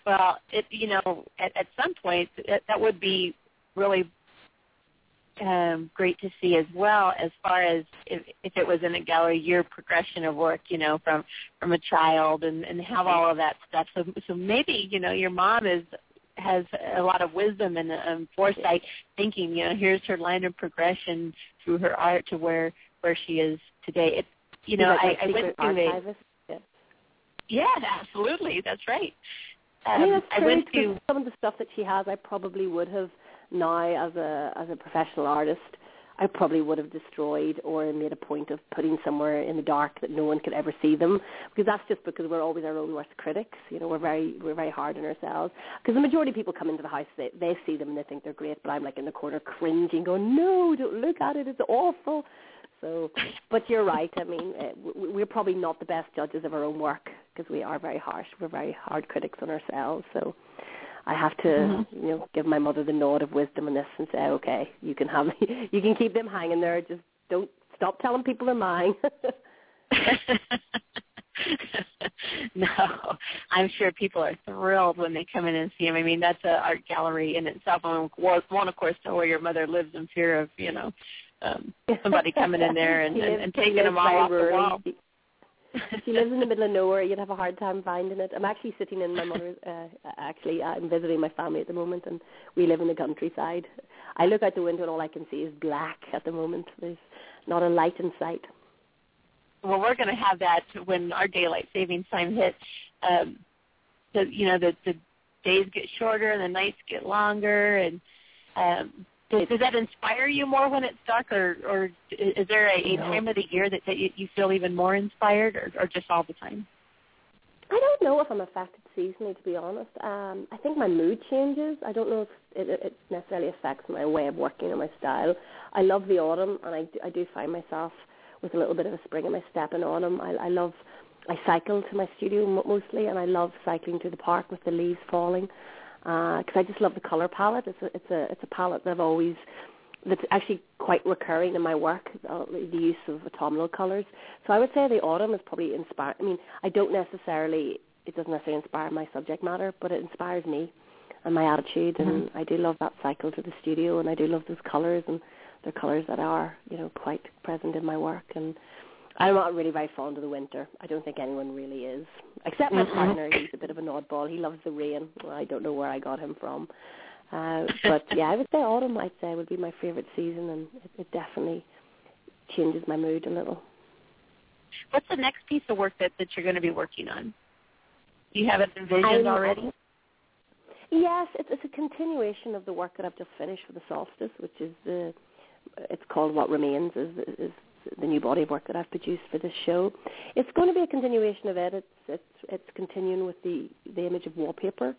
Well, it, you know, at, at some point, that, that would be really um, great to see as well, as far as if, if it was in a gallery, your progression of work, you know, from, from a child and, and have all of that stuff. So, so maybe, you know, your mom is has a lot of wisdom and um, foresight thinking, you know, here's her line of progression through her art to where, where she is today. It, you know, like I, I went through a... Yeah. yeah, absolutely. That's right. Um, I, mean, that's I went through some of the stuff that she has, I probably would have now, as a as a professional artist, I probably would have destroyed or made a point of putting somewhere in the dark that no one could ever see them, because that's just because we're always our own worst critics. You know, we're very we're very hard on ourselves, because the majority of people come into the house, they, they see them and they think they're great, but I'm like in the corner cringing, going, no, don't look at it, it's awful. So, but you're right. I mean, we're probably not the best judges of our own work, because we are very harsh. We're very hard critics on ourselves. So I have to, mm-hmm. you know, give my mother the nod of wisdom in this and say, okay, you can have, you can keep them hanging there. Just don't stop telling people they're mine. No, I'm sure people are thrilled when they come in and see them. I mean, that's an art gallery in itself. And one, of course, know where your mother lives in fear of, you know, um, somebody coming in there and, and, and taking them all off the wall. If she lives in the middle of nowhere, you'd have a hard time finding it. I'm actually sitting in my mother's, uh, actually, I'm visiting my family at the moment, and we live in the countryside. I look out the window, and all I can see is black at the moment. There's not a light in sight. Well, we're going to have that when our daylight savings time hits. Um, the, you know, the, the days get shorter, and the nights get longer, and um, does, does that inspire you more when it's dark, or, or is there a, a time of the year that, that you, you feel even more inspired, or, or just all the time? I don't know if I'm affected seasonally, to be honest. Um, I think my mood changes. I don't know if it, it necessarily affects my way of working and my style. I love the autumn, and I do, I do find myself with a little bit of a spring in my step in autumn. I, I love, I cycle to my studio mostly, and I love cycling to the park with the leaves falling, because uh, I just love the color palette. It's a, it's a it's a palette that I've always, that's actually quite recurring in my work, uh, the use of autumnal colors. So I would say the autumn is probably inspired. I mean, I don't necessarily, it doesn't necessarily inspire my subject matter, but it inspires me and my attitude, and mm-hmm. I do love that cycle to the studio, and I do love those colors, and they're colors that are, you know, quite present in my work, and I'm not really very fond of the winter. I don't think anyone really is, except my mm-hmm. partner. He's a bit of an oddball. He loves the rain. Well, I don't know where I got him from. Uh, but, yeah, I would say autumn, I'd say, would be my favorite season, and it, it definitely changes my mood a little. What's the next piece of work that, that you're going to be working on? Do you have it envisioned I'm, already? Yes, it, it's a continuation of the work that I've just finished for The Solstice, which is the, it's called What Remains, is, is the new body of work that I've produced for this show. It's going to be a continuation of it. It's, it's, it's continuing with the, the image of wallpaper.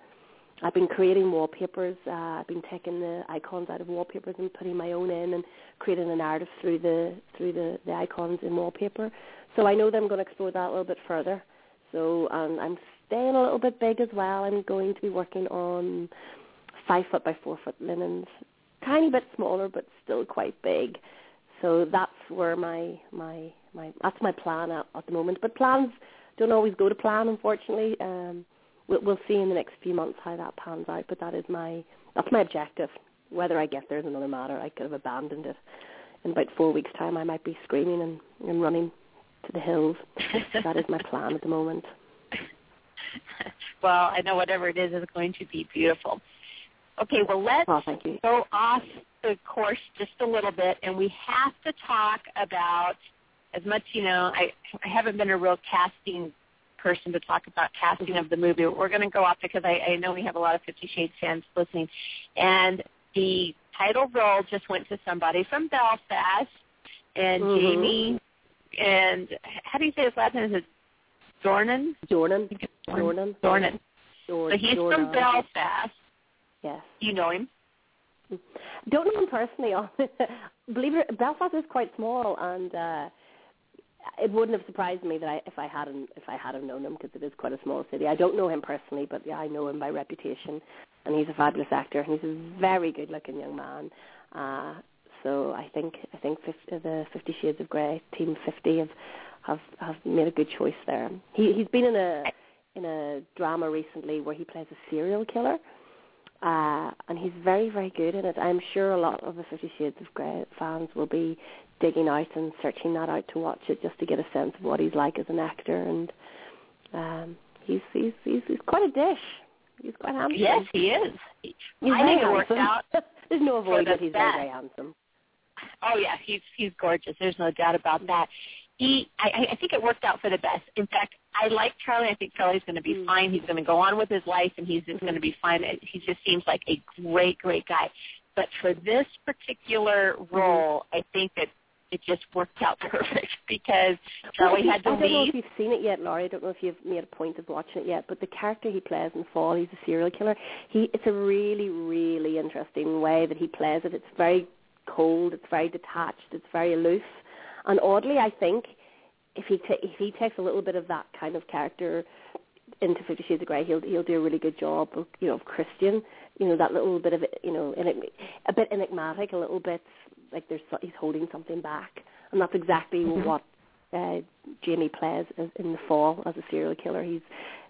I've been creating wallpapers. Uh, I've been taking the icons out of wallpapers and putting my own in and creating a narrative through the through the, the icons in wallpaper. So I know that I'm going to explore that a little bit further. So um, I'm staying a little bit big as well. I'm going to be working on five foot by four foot linens, tiny bit smaller but still quite big. So that's where my my, my that's my plan at, at the moment. But plans don't always go to plan, unfortunately. Um, We'll see in the next few months how that pans out, but that is my, that's my objective. Whether I get there is another matter. I could have abandoned it. In about four weeks' time, I might be screaming and, and running to the hills. That is my plan at the moment. Well, I know whatever it is is going to be beautiful. Okay, well, let's oh, thank you. go off the course just a little bit, and we have to talk about, as much, you know, I, I haven't been a real casting person to talk about casting mm-hmm. of the movie. We're going to go off because I, I know we have a lot of Fifty Shades fans listening. And the title role just went to somebody from Belfast, and mm-hmm. Jamie, and how do you say his last name? Is it Dornan? Dornan. Dornan. Dornan. Dornan. So he's Dornan. From Belfast. Yes. You know him? Don't know him personally. Believe it, Belfast is quite small, and uh, it wouldn't have surprised me that I, if I hadn't if I hadn't known him, because it is quite a small city. I don't know him personally, but yeah, I know him by reputation, and he's a fabulous actor, and he's a very good-looking young man. Uh, so I think I think fifty, the Fifty Shades of Grey Team Fifty have, have have made a good choice there. He he's been in a in a drama recently where he plays a serial killer, uh, and he's very very good in it. I'm sure a lot of the Fifty Shades of Grey fans will be digging out and searching that out to watch it, just to get a sense of what he's like as an actor. And um, he's, he's he's he's quite a dish. He's quite handsome. Yes, he is. He's I think it worked out. There's no avoiding that he's very, very handsome. Oh yeah, he's he's gorgeous. There's no doubt about that. He, I, I think it worked out for the best. In fact, I like Charlie. I think Charlie's going to be mm. fine. He's going to go on with his life, and he's just mm-hmm. going to be fine. He just seems like a great, great guy. But for this particular role, mm-hmm. I think that it just worked out perfect because Charlie had to leave. I don't know if you've seen it yet, Laurie. I don't know if you've made a point of watching it yet, but the character he plays in The Fall, he's a serial killer. He, it's a really, really interesting way that he plays it. It's very cold. It's very detached. It's very aloof. And oddly, I think if he ta- if he takes a little bit of that kind of character into Fifty Shades of Grey, he'll he'll do a really good job of, you know, of Christian. You know, that little bit of, you know, a bit enigmatic, a little bit like there's he's holding something back, and that's exactly mm-hmm. what uh, Jamie plays in The Fall as a serial killer. He's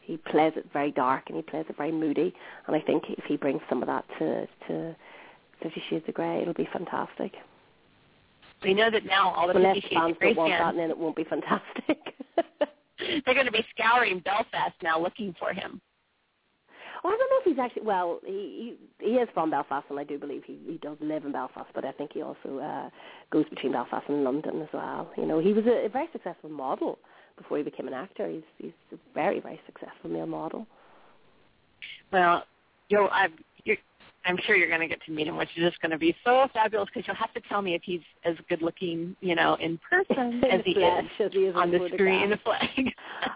he plays it very dark and he plays it very moody, and I think if he brings some of that to to Fifty Shades of Grey, it'll be fantastic. We know that now all the Fifty Shades of Grey fans don't want that, and then it won't be fantastic. They're going to be scouring Belfast now looking for him. Well, I don't know if he's actually, well, he he, he is from Belfast, and I do believe he, he does live in Belfast, but I think he also uh, goes between Belfast and London as well. You know, he was a, a very successful model before he became an actor. He's he's a very, very successful male model. Well, you'll, I'm, you're, I'm sure you're going to get to meet him, which is just going to be so fabulous, because you'll have to tell me if he's as good-looking, you know, in person in as, he flesh, is, as he is on the screen in the flag.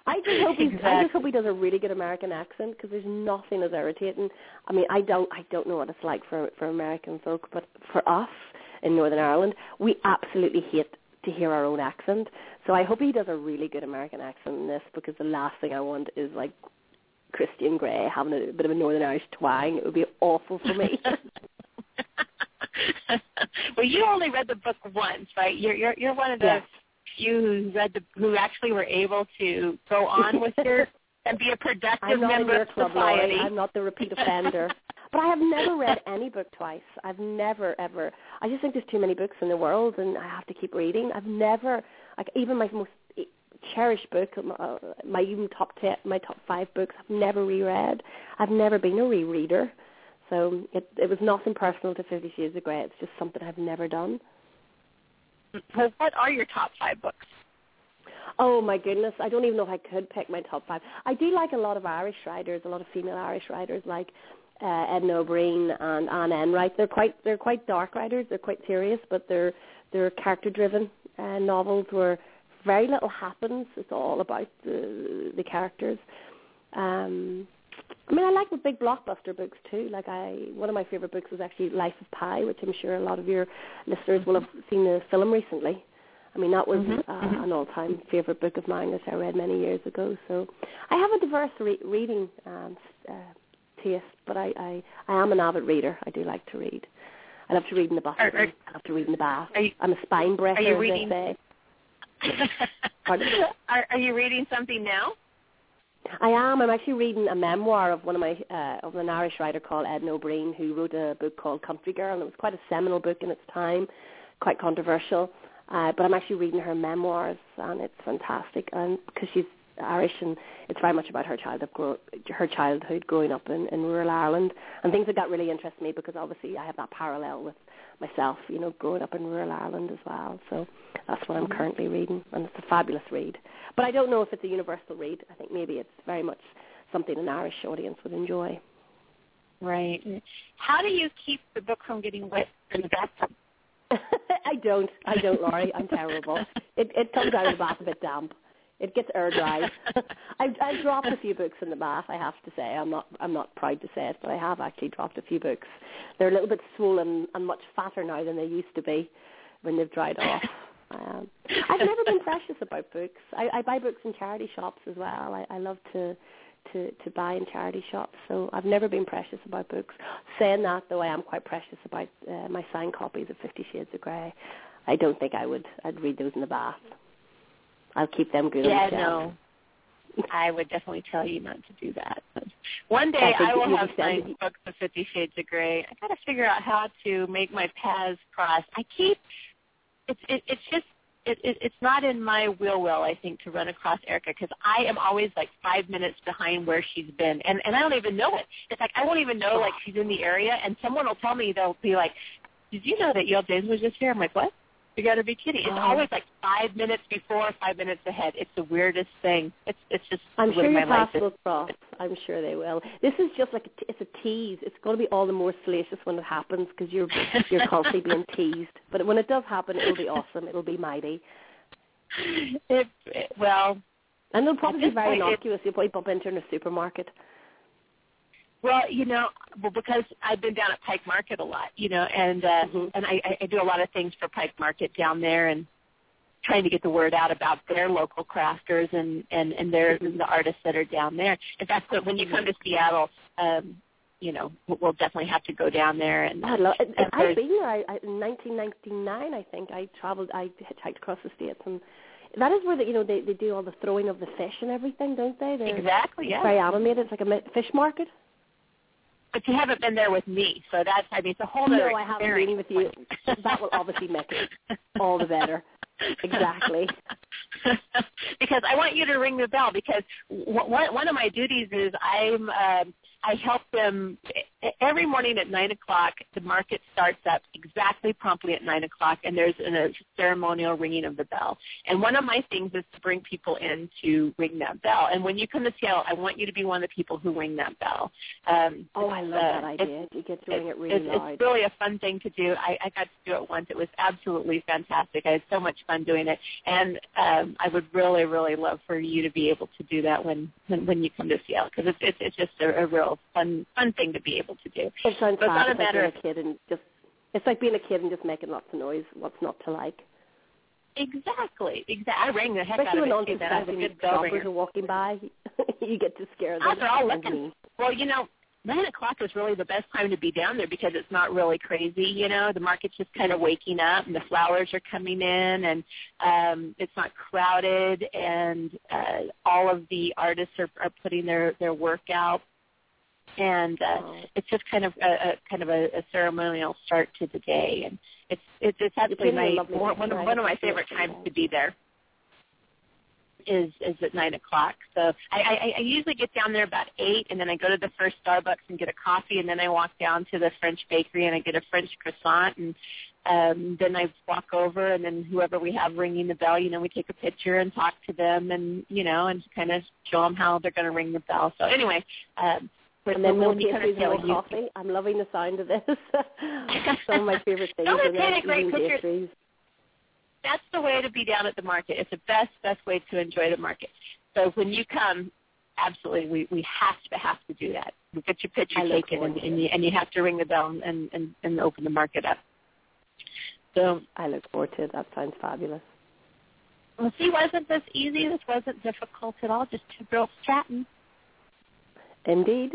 I just hope he's, exactly. I just hope he does a really good American accent, because there's nothing as irritating. I mean, I don't, I don't know what it's like for for American folk, but for us in Northern Ireland, we absolutely hate to hear our own accent. So I hope he does a really good American accent in this, because the last thing I want is like Christian Grey having a bit of a Northern Irish twang. It would be awful for me. Well, you only read the book once, right? You're you're, you're one of the. Yes. You who read the who actually were able to go on with your and be a productive member of society. Club, I'm not the repeat offender. But I have never read any book twice. I've never, ever. I just think there's too many books in the world, and I have to keep reading. I've never, like, even my most cherished book, my, my even top ten, my top five books, I've never reread. I've never been a rereader. So it, it was nothing personal to Fifty Shades of Grey. It's just something I've never done. Well, what are your top five books? Oh, my goodness. I don't even know if I could pick my top five. I do like a lot of Irish writers, a lot of female Irish writers like uh, Edna O'Brien and Anne Enright. They're quite they're quite dark writers. They're quite serious, but they're, they're character-driven uh, novels where very little happens. It's all about the, the characters. Um, I mean, I like the big blockbuster books, too. Like I, one of my favorite books is actually Life of Pi, which I'm sure a lot of your listeners will have seen the film recently. I mean, that was mm-hmm. Uh, mm-hmm. an all-time favorite book of mine that I read many years ago. So I have a diverse re- reading um, uh, taste, but I, I, I am an avid reader. I do like to read. I love to read in the bathroom. Are, are, I love to read in the bath. You, I'm a spine breather, as reading, they say. are, are you reading something now? I am. I'm actually reading a memoir of one of my uh, of an Irish writer called Edna O'Brien, who wrote a book called Country Girl, and it was quite a seminal book in its time, quite controversial. Uh, but I'm actually reading her memoirs, and it's fantastic. And because she's Irish, and it's very much about her child up grow, her childhood growing up in, in rural Ireland, and things like that really interest me because obviously I have that parallel with myself, you know, growing up in rural Ireland as well. So that's what I'm currently reading, and it's a fabulous read. But I don't know if it's a universal read. I think maybe it's very much something an Irish audience would enjoy. Right. How do you keep the book from getting wet in the bathtub? I don't. I don't, Laurie. I'm terrible. It, it comes out of the bath a bit damp. It gets air dried. I, I dropped a few books in the bath, I have to say. I'm not I'm not proud to say it, but I have actually dropped a few books. They're a little bit swollen and much fatter now than they used to be when they've dried off. Um, I've never been precious about books. I, I buy books in charity shops as well. I, I love to, to, to buy in charity shops, so I've never been precious about books. Saying that, though, I am quite precious about uh, my signed copies of Fifty Shades of Grey. I don't think I would. I'd read those in the bath. I'll keep them good. Yeah, no. I would definitely tell you not to do that. One day I, I will have signed books of Fifty Shades of Grey. I got to figure out how to make my paths cross. I keep it's it, it's just it, it it's not in my will will I think to run across Erica because I am always like five minutes behind where she's been and and I don't even know it. It's like I won't even know like she's in the area and someone will tell me they'll be like, "Did you know that E L. James was just here?" I'm like, "What? You got to be kidding." It's always like five minutes before, five minutes ahead. It's the weirdest thing. It's it's just I'm sure your paths will cross. I'm sure they will. This is just like, a t- it's a tease. It's going to be all the more salacious when it happens because you're, you're constantly being teased. But when it does happen, it'll be awesome. It'll be mighty. It, it, well. And it'll probably be very innocuous. You'll probably bump into her in a supermarket. Well, you know, well, because I've been down at Pike Market a lot, you know, and uh, mm-hmm. and I, I do a lot of things for Pike Market down there and trying to get the word out about their local crafters and, and, and their mm-hmm. the artists that are down there. In fact, so when you come to Seattle, um, you know, we'll definitely have to go down there. And I love, and I've been there. I, I, in nineteen ninety-nine, I think, I traveled, I hitchhiked across the states and that is where, the, you know, they, they do all the throwing of the fish and everything, don't they? They're exactly, yeah. Very animated. It's like a fish market. But you haven't been there with me, so that's, I mean, it's a whole other experience. No, I haven't been with you. That will obviously make it all the better. Exactly. Because I want you to ring the bell, because one, one of my duties is I'm, um, I help them every morning at nine o'clock. The market starts up exactly promptly at nine o'clock, and there's an, a ceremonial ringing of the bell. And one of my things is to bring people in to ring that bell. And when you come to Seattle, I want you to be one of the people who ring that bell. Um, oh, I love uh, that idea. You get to ring it really it's, loud. It's really a fun thing to do. I, I got to do it once. It was absolutely fantastic. I had so much fun doing it. And um, I would really, really love for you to be able to do that when, when, when you come to Seattle, because it's, it's, it's just a, a real fun fun thing to be able to do. It's, so it's not a it's matter like being a kid and just it's like being a kid and just making lots of noise, what's not to like. Exactly. Exactly. I rang the heck especially out of it. That was a good bell ringer. Are walking by, you get to scare them. They're all looking. Well, you know, nine o'clock is really the best time to be down there because it's not really crazy. You know, the market's just kind of waking up and the flowers are coming in and um, it's not crowded and uh, all of the artists are, are putting their, their work out. and uh, oh. it's just kind of a, a kind of a, a ceremonial start to the day, and it's it's, it's actually my one, one, one of my favorite times to be there. Is is at nine o'clock. So I, I, I usually get down there about eight, and then I go to the first Starbucks and get a coffee, and then I walk down to the French bakery and I get a French croissant, and um, then I walk over, and then whoever we have ringing the bell, you know, we take a picture and talk to them, and you know, and kind of show them how they're going to ring the bell. So anyway, um, but and then more tea and more coffee. You. I'm loving the sound of this. Some of my favorite things. Don't take a great picture. That's the way to be down at the market. It's the best, best way to enjoy the market. So when you come, absolutely, we, we have to have to do that. We get your picture taken, and, and, you, and you have to ring the bell and, and, and open the market up. So I look forward to it. That sounds fabulous. Well, see, wasn't this easy? This wasn't difficult at all. Just two girls chatting. Indeed.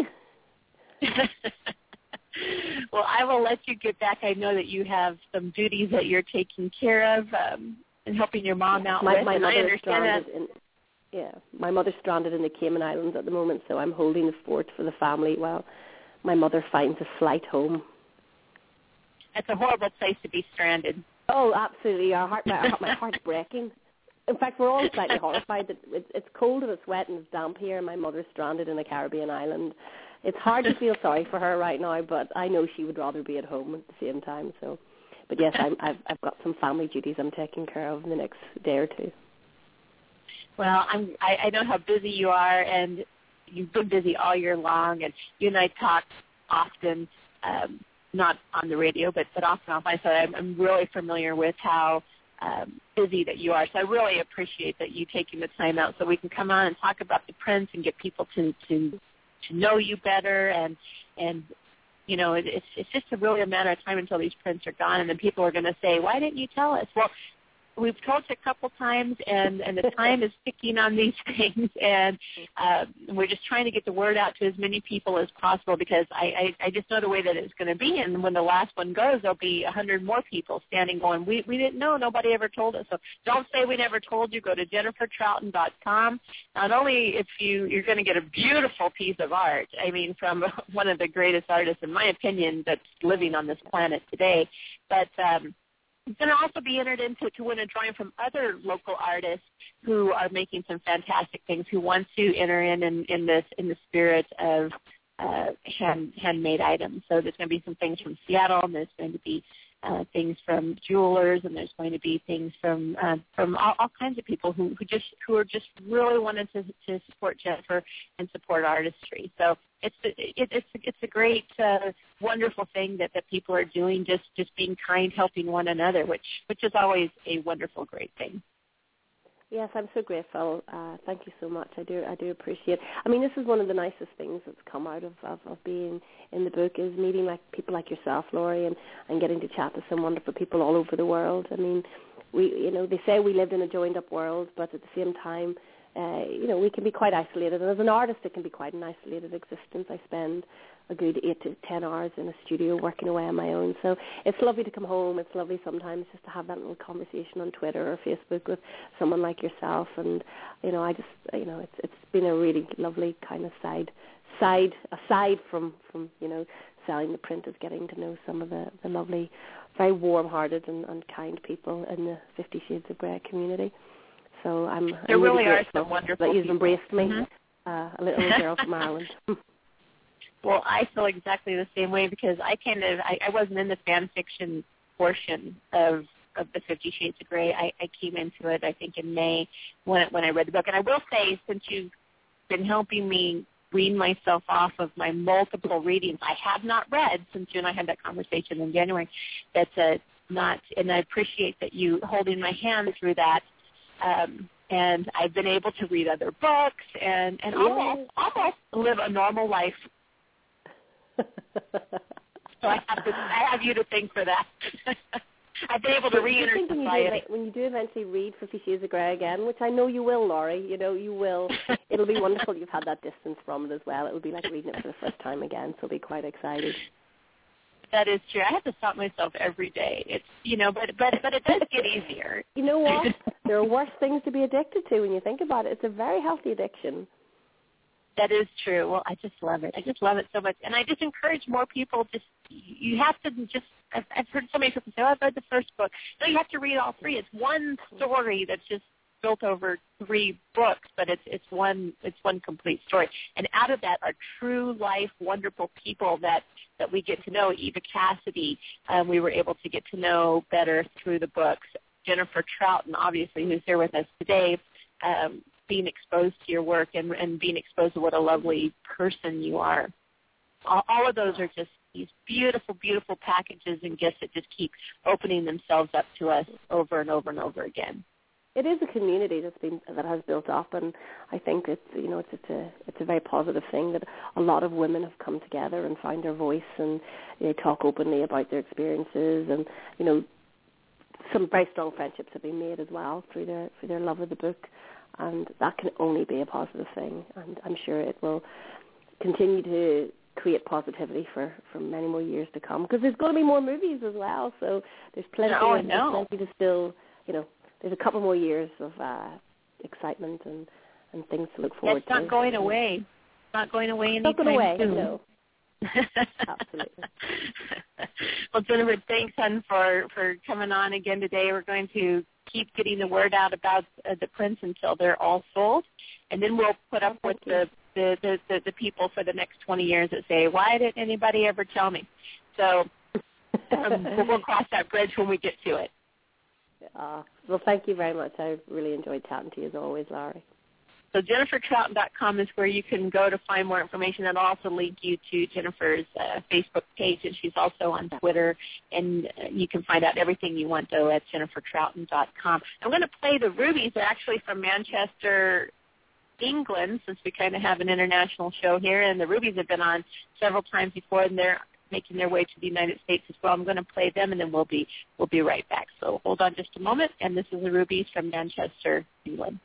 Well, I will let you get back. I know that you have some duties that you're taking care of um, and helping your mom out my, with. My mother I understand that. In, yeah, my mother's stranded in the Cayman Islands at the moment, so I'm holding the fort for the family while my mother finds a flight home. It's a horrible place to be stranded. Oh, absolutely. Our heart, my, my heart's breaking. In fact, we're all slightly horrified that it, it's cold and it's wet and it's damp here, and my mother's stranded in a Caribbean island. It's hard to feel sorry for her right now, but I know she would rather be at home at the same time. So, but yes, I'm, I've I've got some family duties I'm taking care of in the next day or two. Well, I'm I, I know how busy you are, and you've been busy all year long. And you and I talk often, um, not on the radio, but but often off my side. I'm, I'm really familiar with how um, busy that you are. So I really appreciate that you taking the time out so we can come on and talk about the prints and get people to to. to know you better, and, and you know, it, it's it's just a really a matter of time until these prints are gone, and then people are going to say, why didn't you tell us? Well, we've told you a couple times, and, and the time is ticking on these things, and uh, we're just trying to get the word out to as many people as possible, because I, I, I just know the way that it's going to be, and when the last one goes, there'll be one hundred more people standing going, we, we didn't know, nobody ever told us. So don't say we never told you. Go to jennifer trouton dot com. Not only if you, you're going to get a beautiful piece of art, I mean, from one of the greatest artists, in my opinion, that's living on this planet today, but um, you're going to also be entered into to win a drawing from other local artists who are making some fantastic things, who want to enter in in, in this in the spirit of uh, hand handmade items. So there's going to be some things from Seattle, and there's going to be uh, things from jewelers, and there's going to be things from uh, from all, all kinds of people who, who just who are just really wanting to, to support Jennifer and support artistry. So it's a, it, it's a, it's a great, uh, wonderful thing that, that people are doing, just, just being kind, helping one another, which which is always a wonderful, great thing. Yes, I'm so grateful. Uh, thank you so much. I do I do appreciate it. I mean, this is one of the nicest things that's come out of, of, of being in the book, is meeting like people like yourself, Laurie, and, and getting to chat to some wonderful people all over the world. I mean, we you know they say we lived in a joined-up world, but at the same time, Uh, you know, we can be quite isolated. And as an artist, it can be quite an isolated existence. I spend a good eight to ten hours in a studio working away on my own. So it's lovely to come home. It's lovely sometimes just to have that little conversation on Twitter or Facebook with someone like yourself. And, you know, I just, you know, it's it's been a really lovely kind of side, side aside from, from you know, selling the print, is getting to know some of the, the lovely, very warm-hearted and, and kind people in the Fifty Shades of Grey community. So I'm, there I'm really, really are some wonderful that you've people. embraced me, mm-hmm. uh, a little girl from Ireland. Well, I feel exactly the same way, because I kind of I, I wasn't in the fan fiction portion of, of the Fifty Shades of Grey. I, I came into it, I think, in May when when I read the book. And I will say, since you've been helping me wean myself off of my multiple readings, I have not read since you and I had that conversation in January. That's a not, and I appreciate that you holding my hand through that. Um, and I've been able to read other books and, and almost, almost live a normal life. So I have, to, I have you to thank for that. I've been able to re-enter society. When you do eventually read Fifty Shades of Grey again, which I know you will, Laurie, you know, you will. It'll be wonderful. You've had that distance from it as well. It'll be like reading it for the first time again, so it'll be quite exciting. That is true. I have to stop myself every day. It's, you know, but but, but it does get easier. You know what? There are worse things to be addicted to when you think about it. It's a very healthy addiction. That is true. Well, I just love it. I just love it so much. And I just encourage more people, just, you have to just, I've, I've heard so many people say, oh, I've read the first book. No, you have to read all three. It's one story that's just built over three books, but it's it's one it's one complete story. And out of that are true life, wonderful people that, that we get to know. Eva Cassidy, um, we were able to get to know better through the books. Jennifer Trouton, obviously, who's here with us today, um, being exposed to your work and, and being exposed to what a lovely person you are. All, all of those are just these beautiful, beautiful packages and gifts that just keep opening themselves up to us over and over and over again. It is a community that's been that has built up, and I think it's you know it's it's a it's a very positive thing that a lot of women have come together and found their voice, and they you know, talk openly about their experiences, and you know some very strong friendships have been made as well through their through their love of the book, and that can only be a positive thing, and I'm sure it will continue to create positivity for, for many more years to come, because there's going to be more movies as well, so there's plenty oh, of, there's plenty to still you know. There's a couple more years of uh, excitement and, and things to look forward to. It's not to. going away. It's not going away anytime soon. It's not going away, no. Absolutely. Well, Jennifer, thanks, hon, for, for coming on again today. We're going to keep getting the word out about uh, the prints until they're all sold, and then we'll put up oh, with the, the, the, the, the people for the next twenty years that say, why didn't anybody ever tell me? So um, we'll cross that bridge when we get to it. Uh, well, thank you very much. I really enjoyed chatting to you, as always, Laurie. So jennifer trouton dot com is where you can go to find more information. That'll also link you to Jennifer's uh, Facebook page, and she's also on Twitter, and uh, you can find out everything you want, though, at jennifer trouton dot com. I'm going to play the Rubies. They're actually from Manchester, England, since we kind of have an international show here, and the Rubies have been on several times before, and they're making their way to the United States as well. I'm going to play them, and then we'll be we'll be right back. So hold on just a moment, and this is the Rubies from Manchester, England.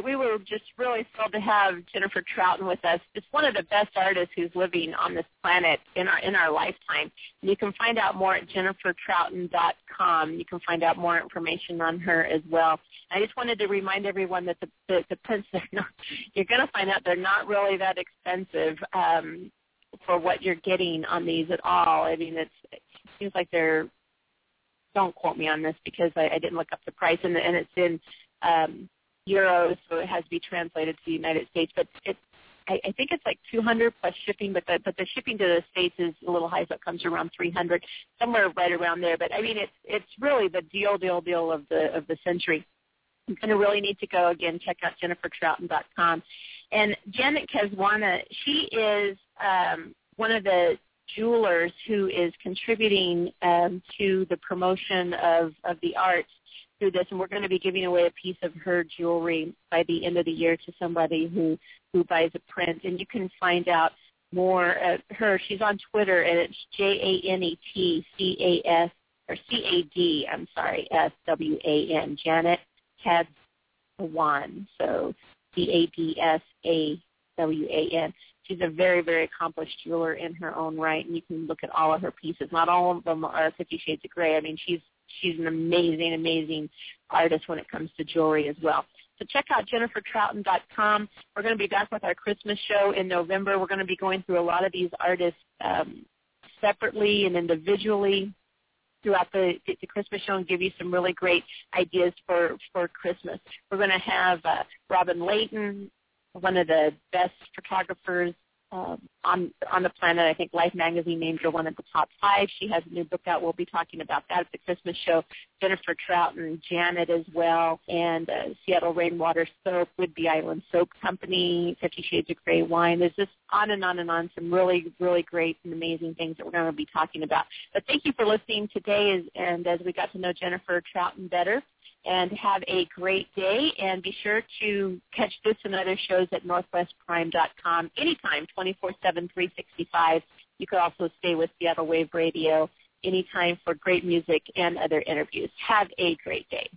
night. We were just really thrilled to have Jennifer Trouton with us. It's one of the best artists who's living on this planet in our in our lifetime. And you can find out more at jennifer trouton dot com. You can find out more information on her as well. I just wanted to remind everyone that the, the, the prints, they're not, you're going to find out they're not really that expensive um, for what you're getting on these at all. I mean, it's, it seems like they're, don't quote me on this because I, I didn't look up the price, and, and it's in um, euros, so it has to be translated to the United States. But it's, I, I think it's like two hundred plus shipping, but the, but the shipping to the States is a little high, so it comes around three hundred, somewhere right around there. But I mean, it's it's really the deal, deal, deal of the of the century. You're going to really need to go again. Check out jennifer trouton dot com. And Janet Cadswan, she is um, one of the jewelers who is contributing um, to the promotion of, of the arts through this, and we're going to be giving away a piece of her jewelry by the end of the year to somebody who, who buys a print, and you can find out more of her. She's on Twitter, and it's J A N E T C A S, or C A D, I'm sorry, S W A N, Janet Cadswan, so C A D S A W A N. She's a very, very accomplished jeweler in her own right, and you can look at all of her pieces. Not all of them are Fifty Shades of Grey. I mean, she's she's an amazing, amazing artist when it comes to jewelry as well. So check out jennifer trouton dot com. We're going to be back with our Christmas show in November. We're going to be going through a lot of these artists um, separately and individually throughout the, the Christmas show and give you some really great ideas for, for Christmas. We're going to have uh, Robin Layton, one of the best photographers um, on on the planet. I think Life magazine named her one of the top five. She has a new book out. We'll be talking about that at the Christmas show. Jennifer Trouton, Janet as well, and uh, Seattle Rainwater Soap, Whidbey Island Soap Company, Fifty Shades of Grey Wine. There's just on and on and on, some really, really great and amazing things that we're going to be talking about. But thank you for listening today, and as we got to know Jennifer Trouton better. And have a great day, and be sure to catch this and other shows at northwest prime dot com anytime, twenty-four seven, three sixty-five. You can also stay with Seattle Wave Radio anytime for great music and other interviews. Have a great day.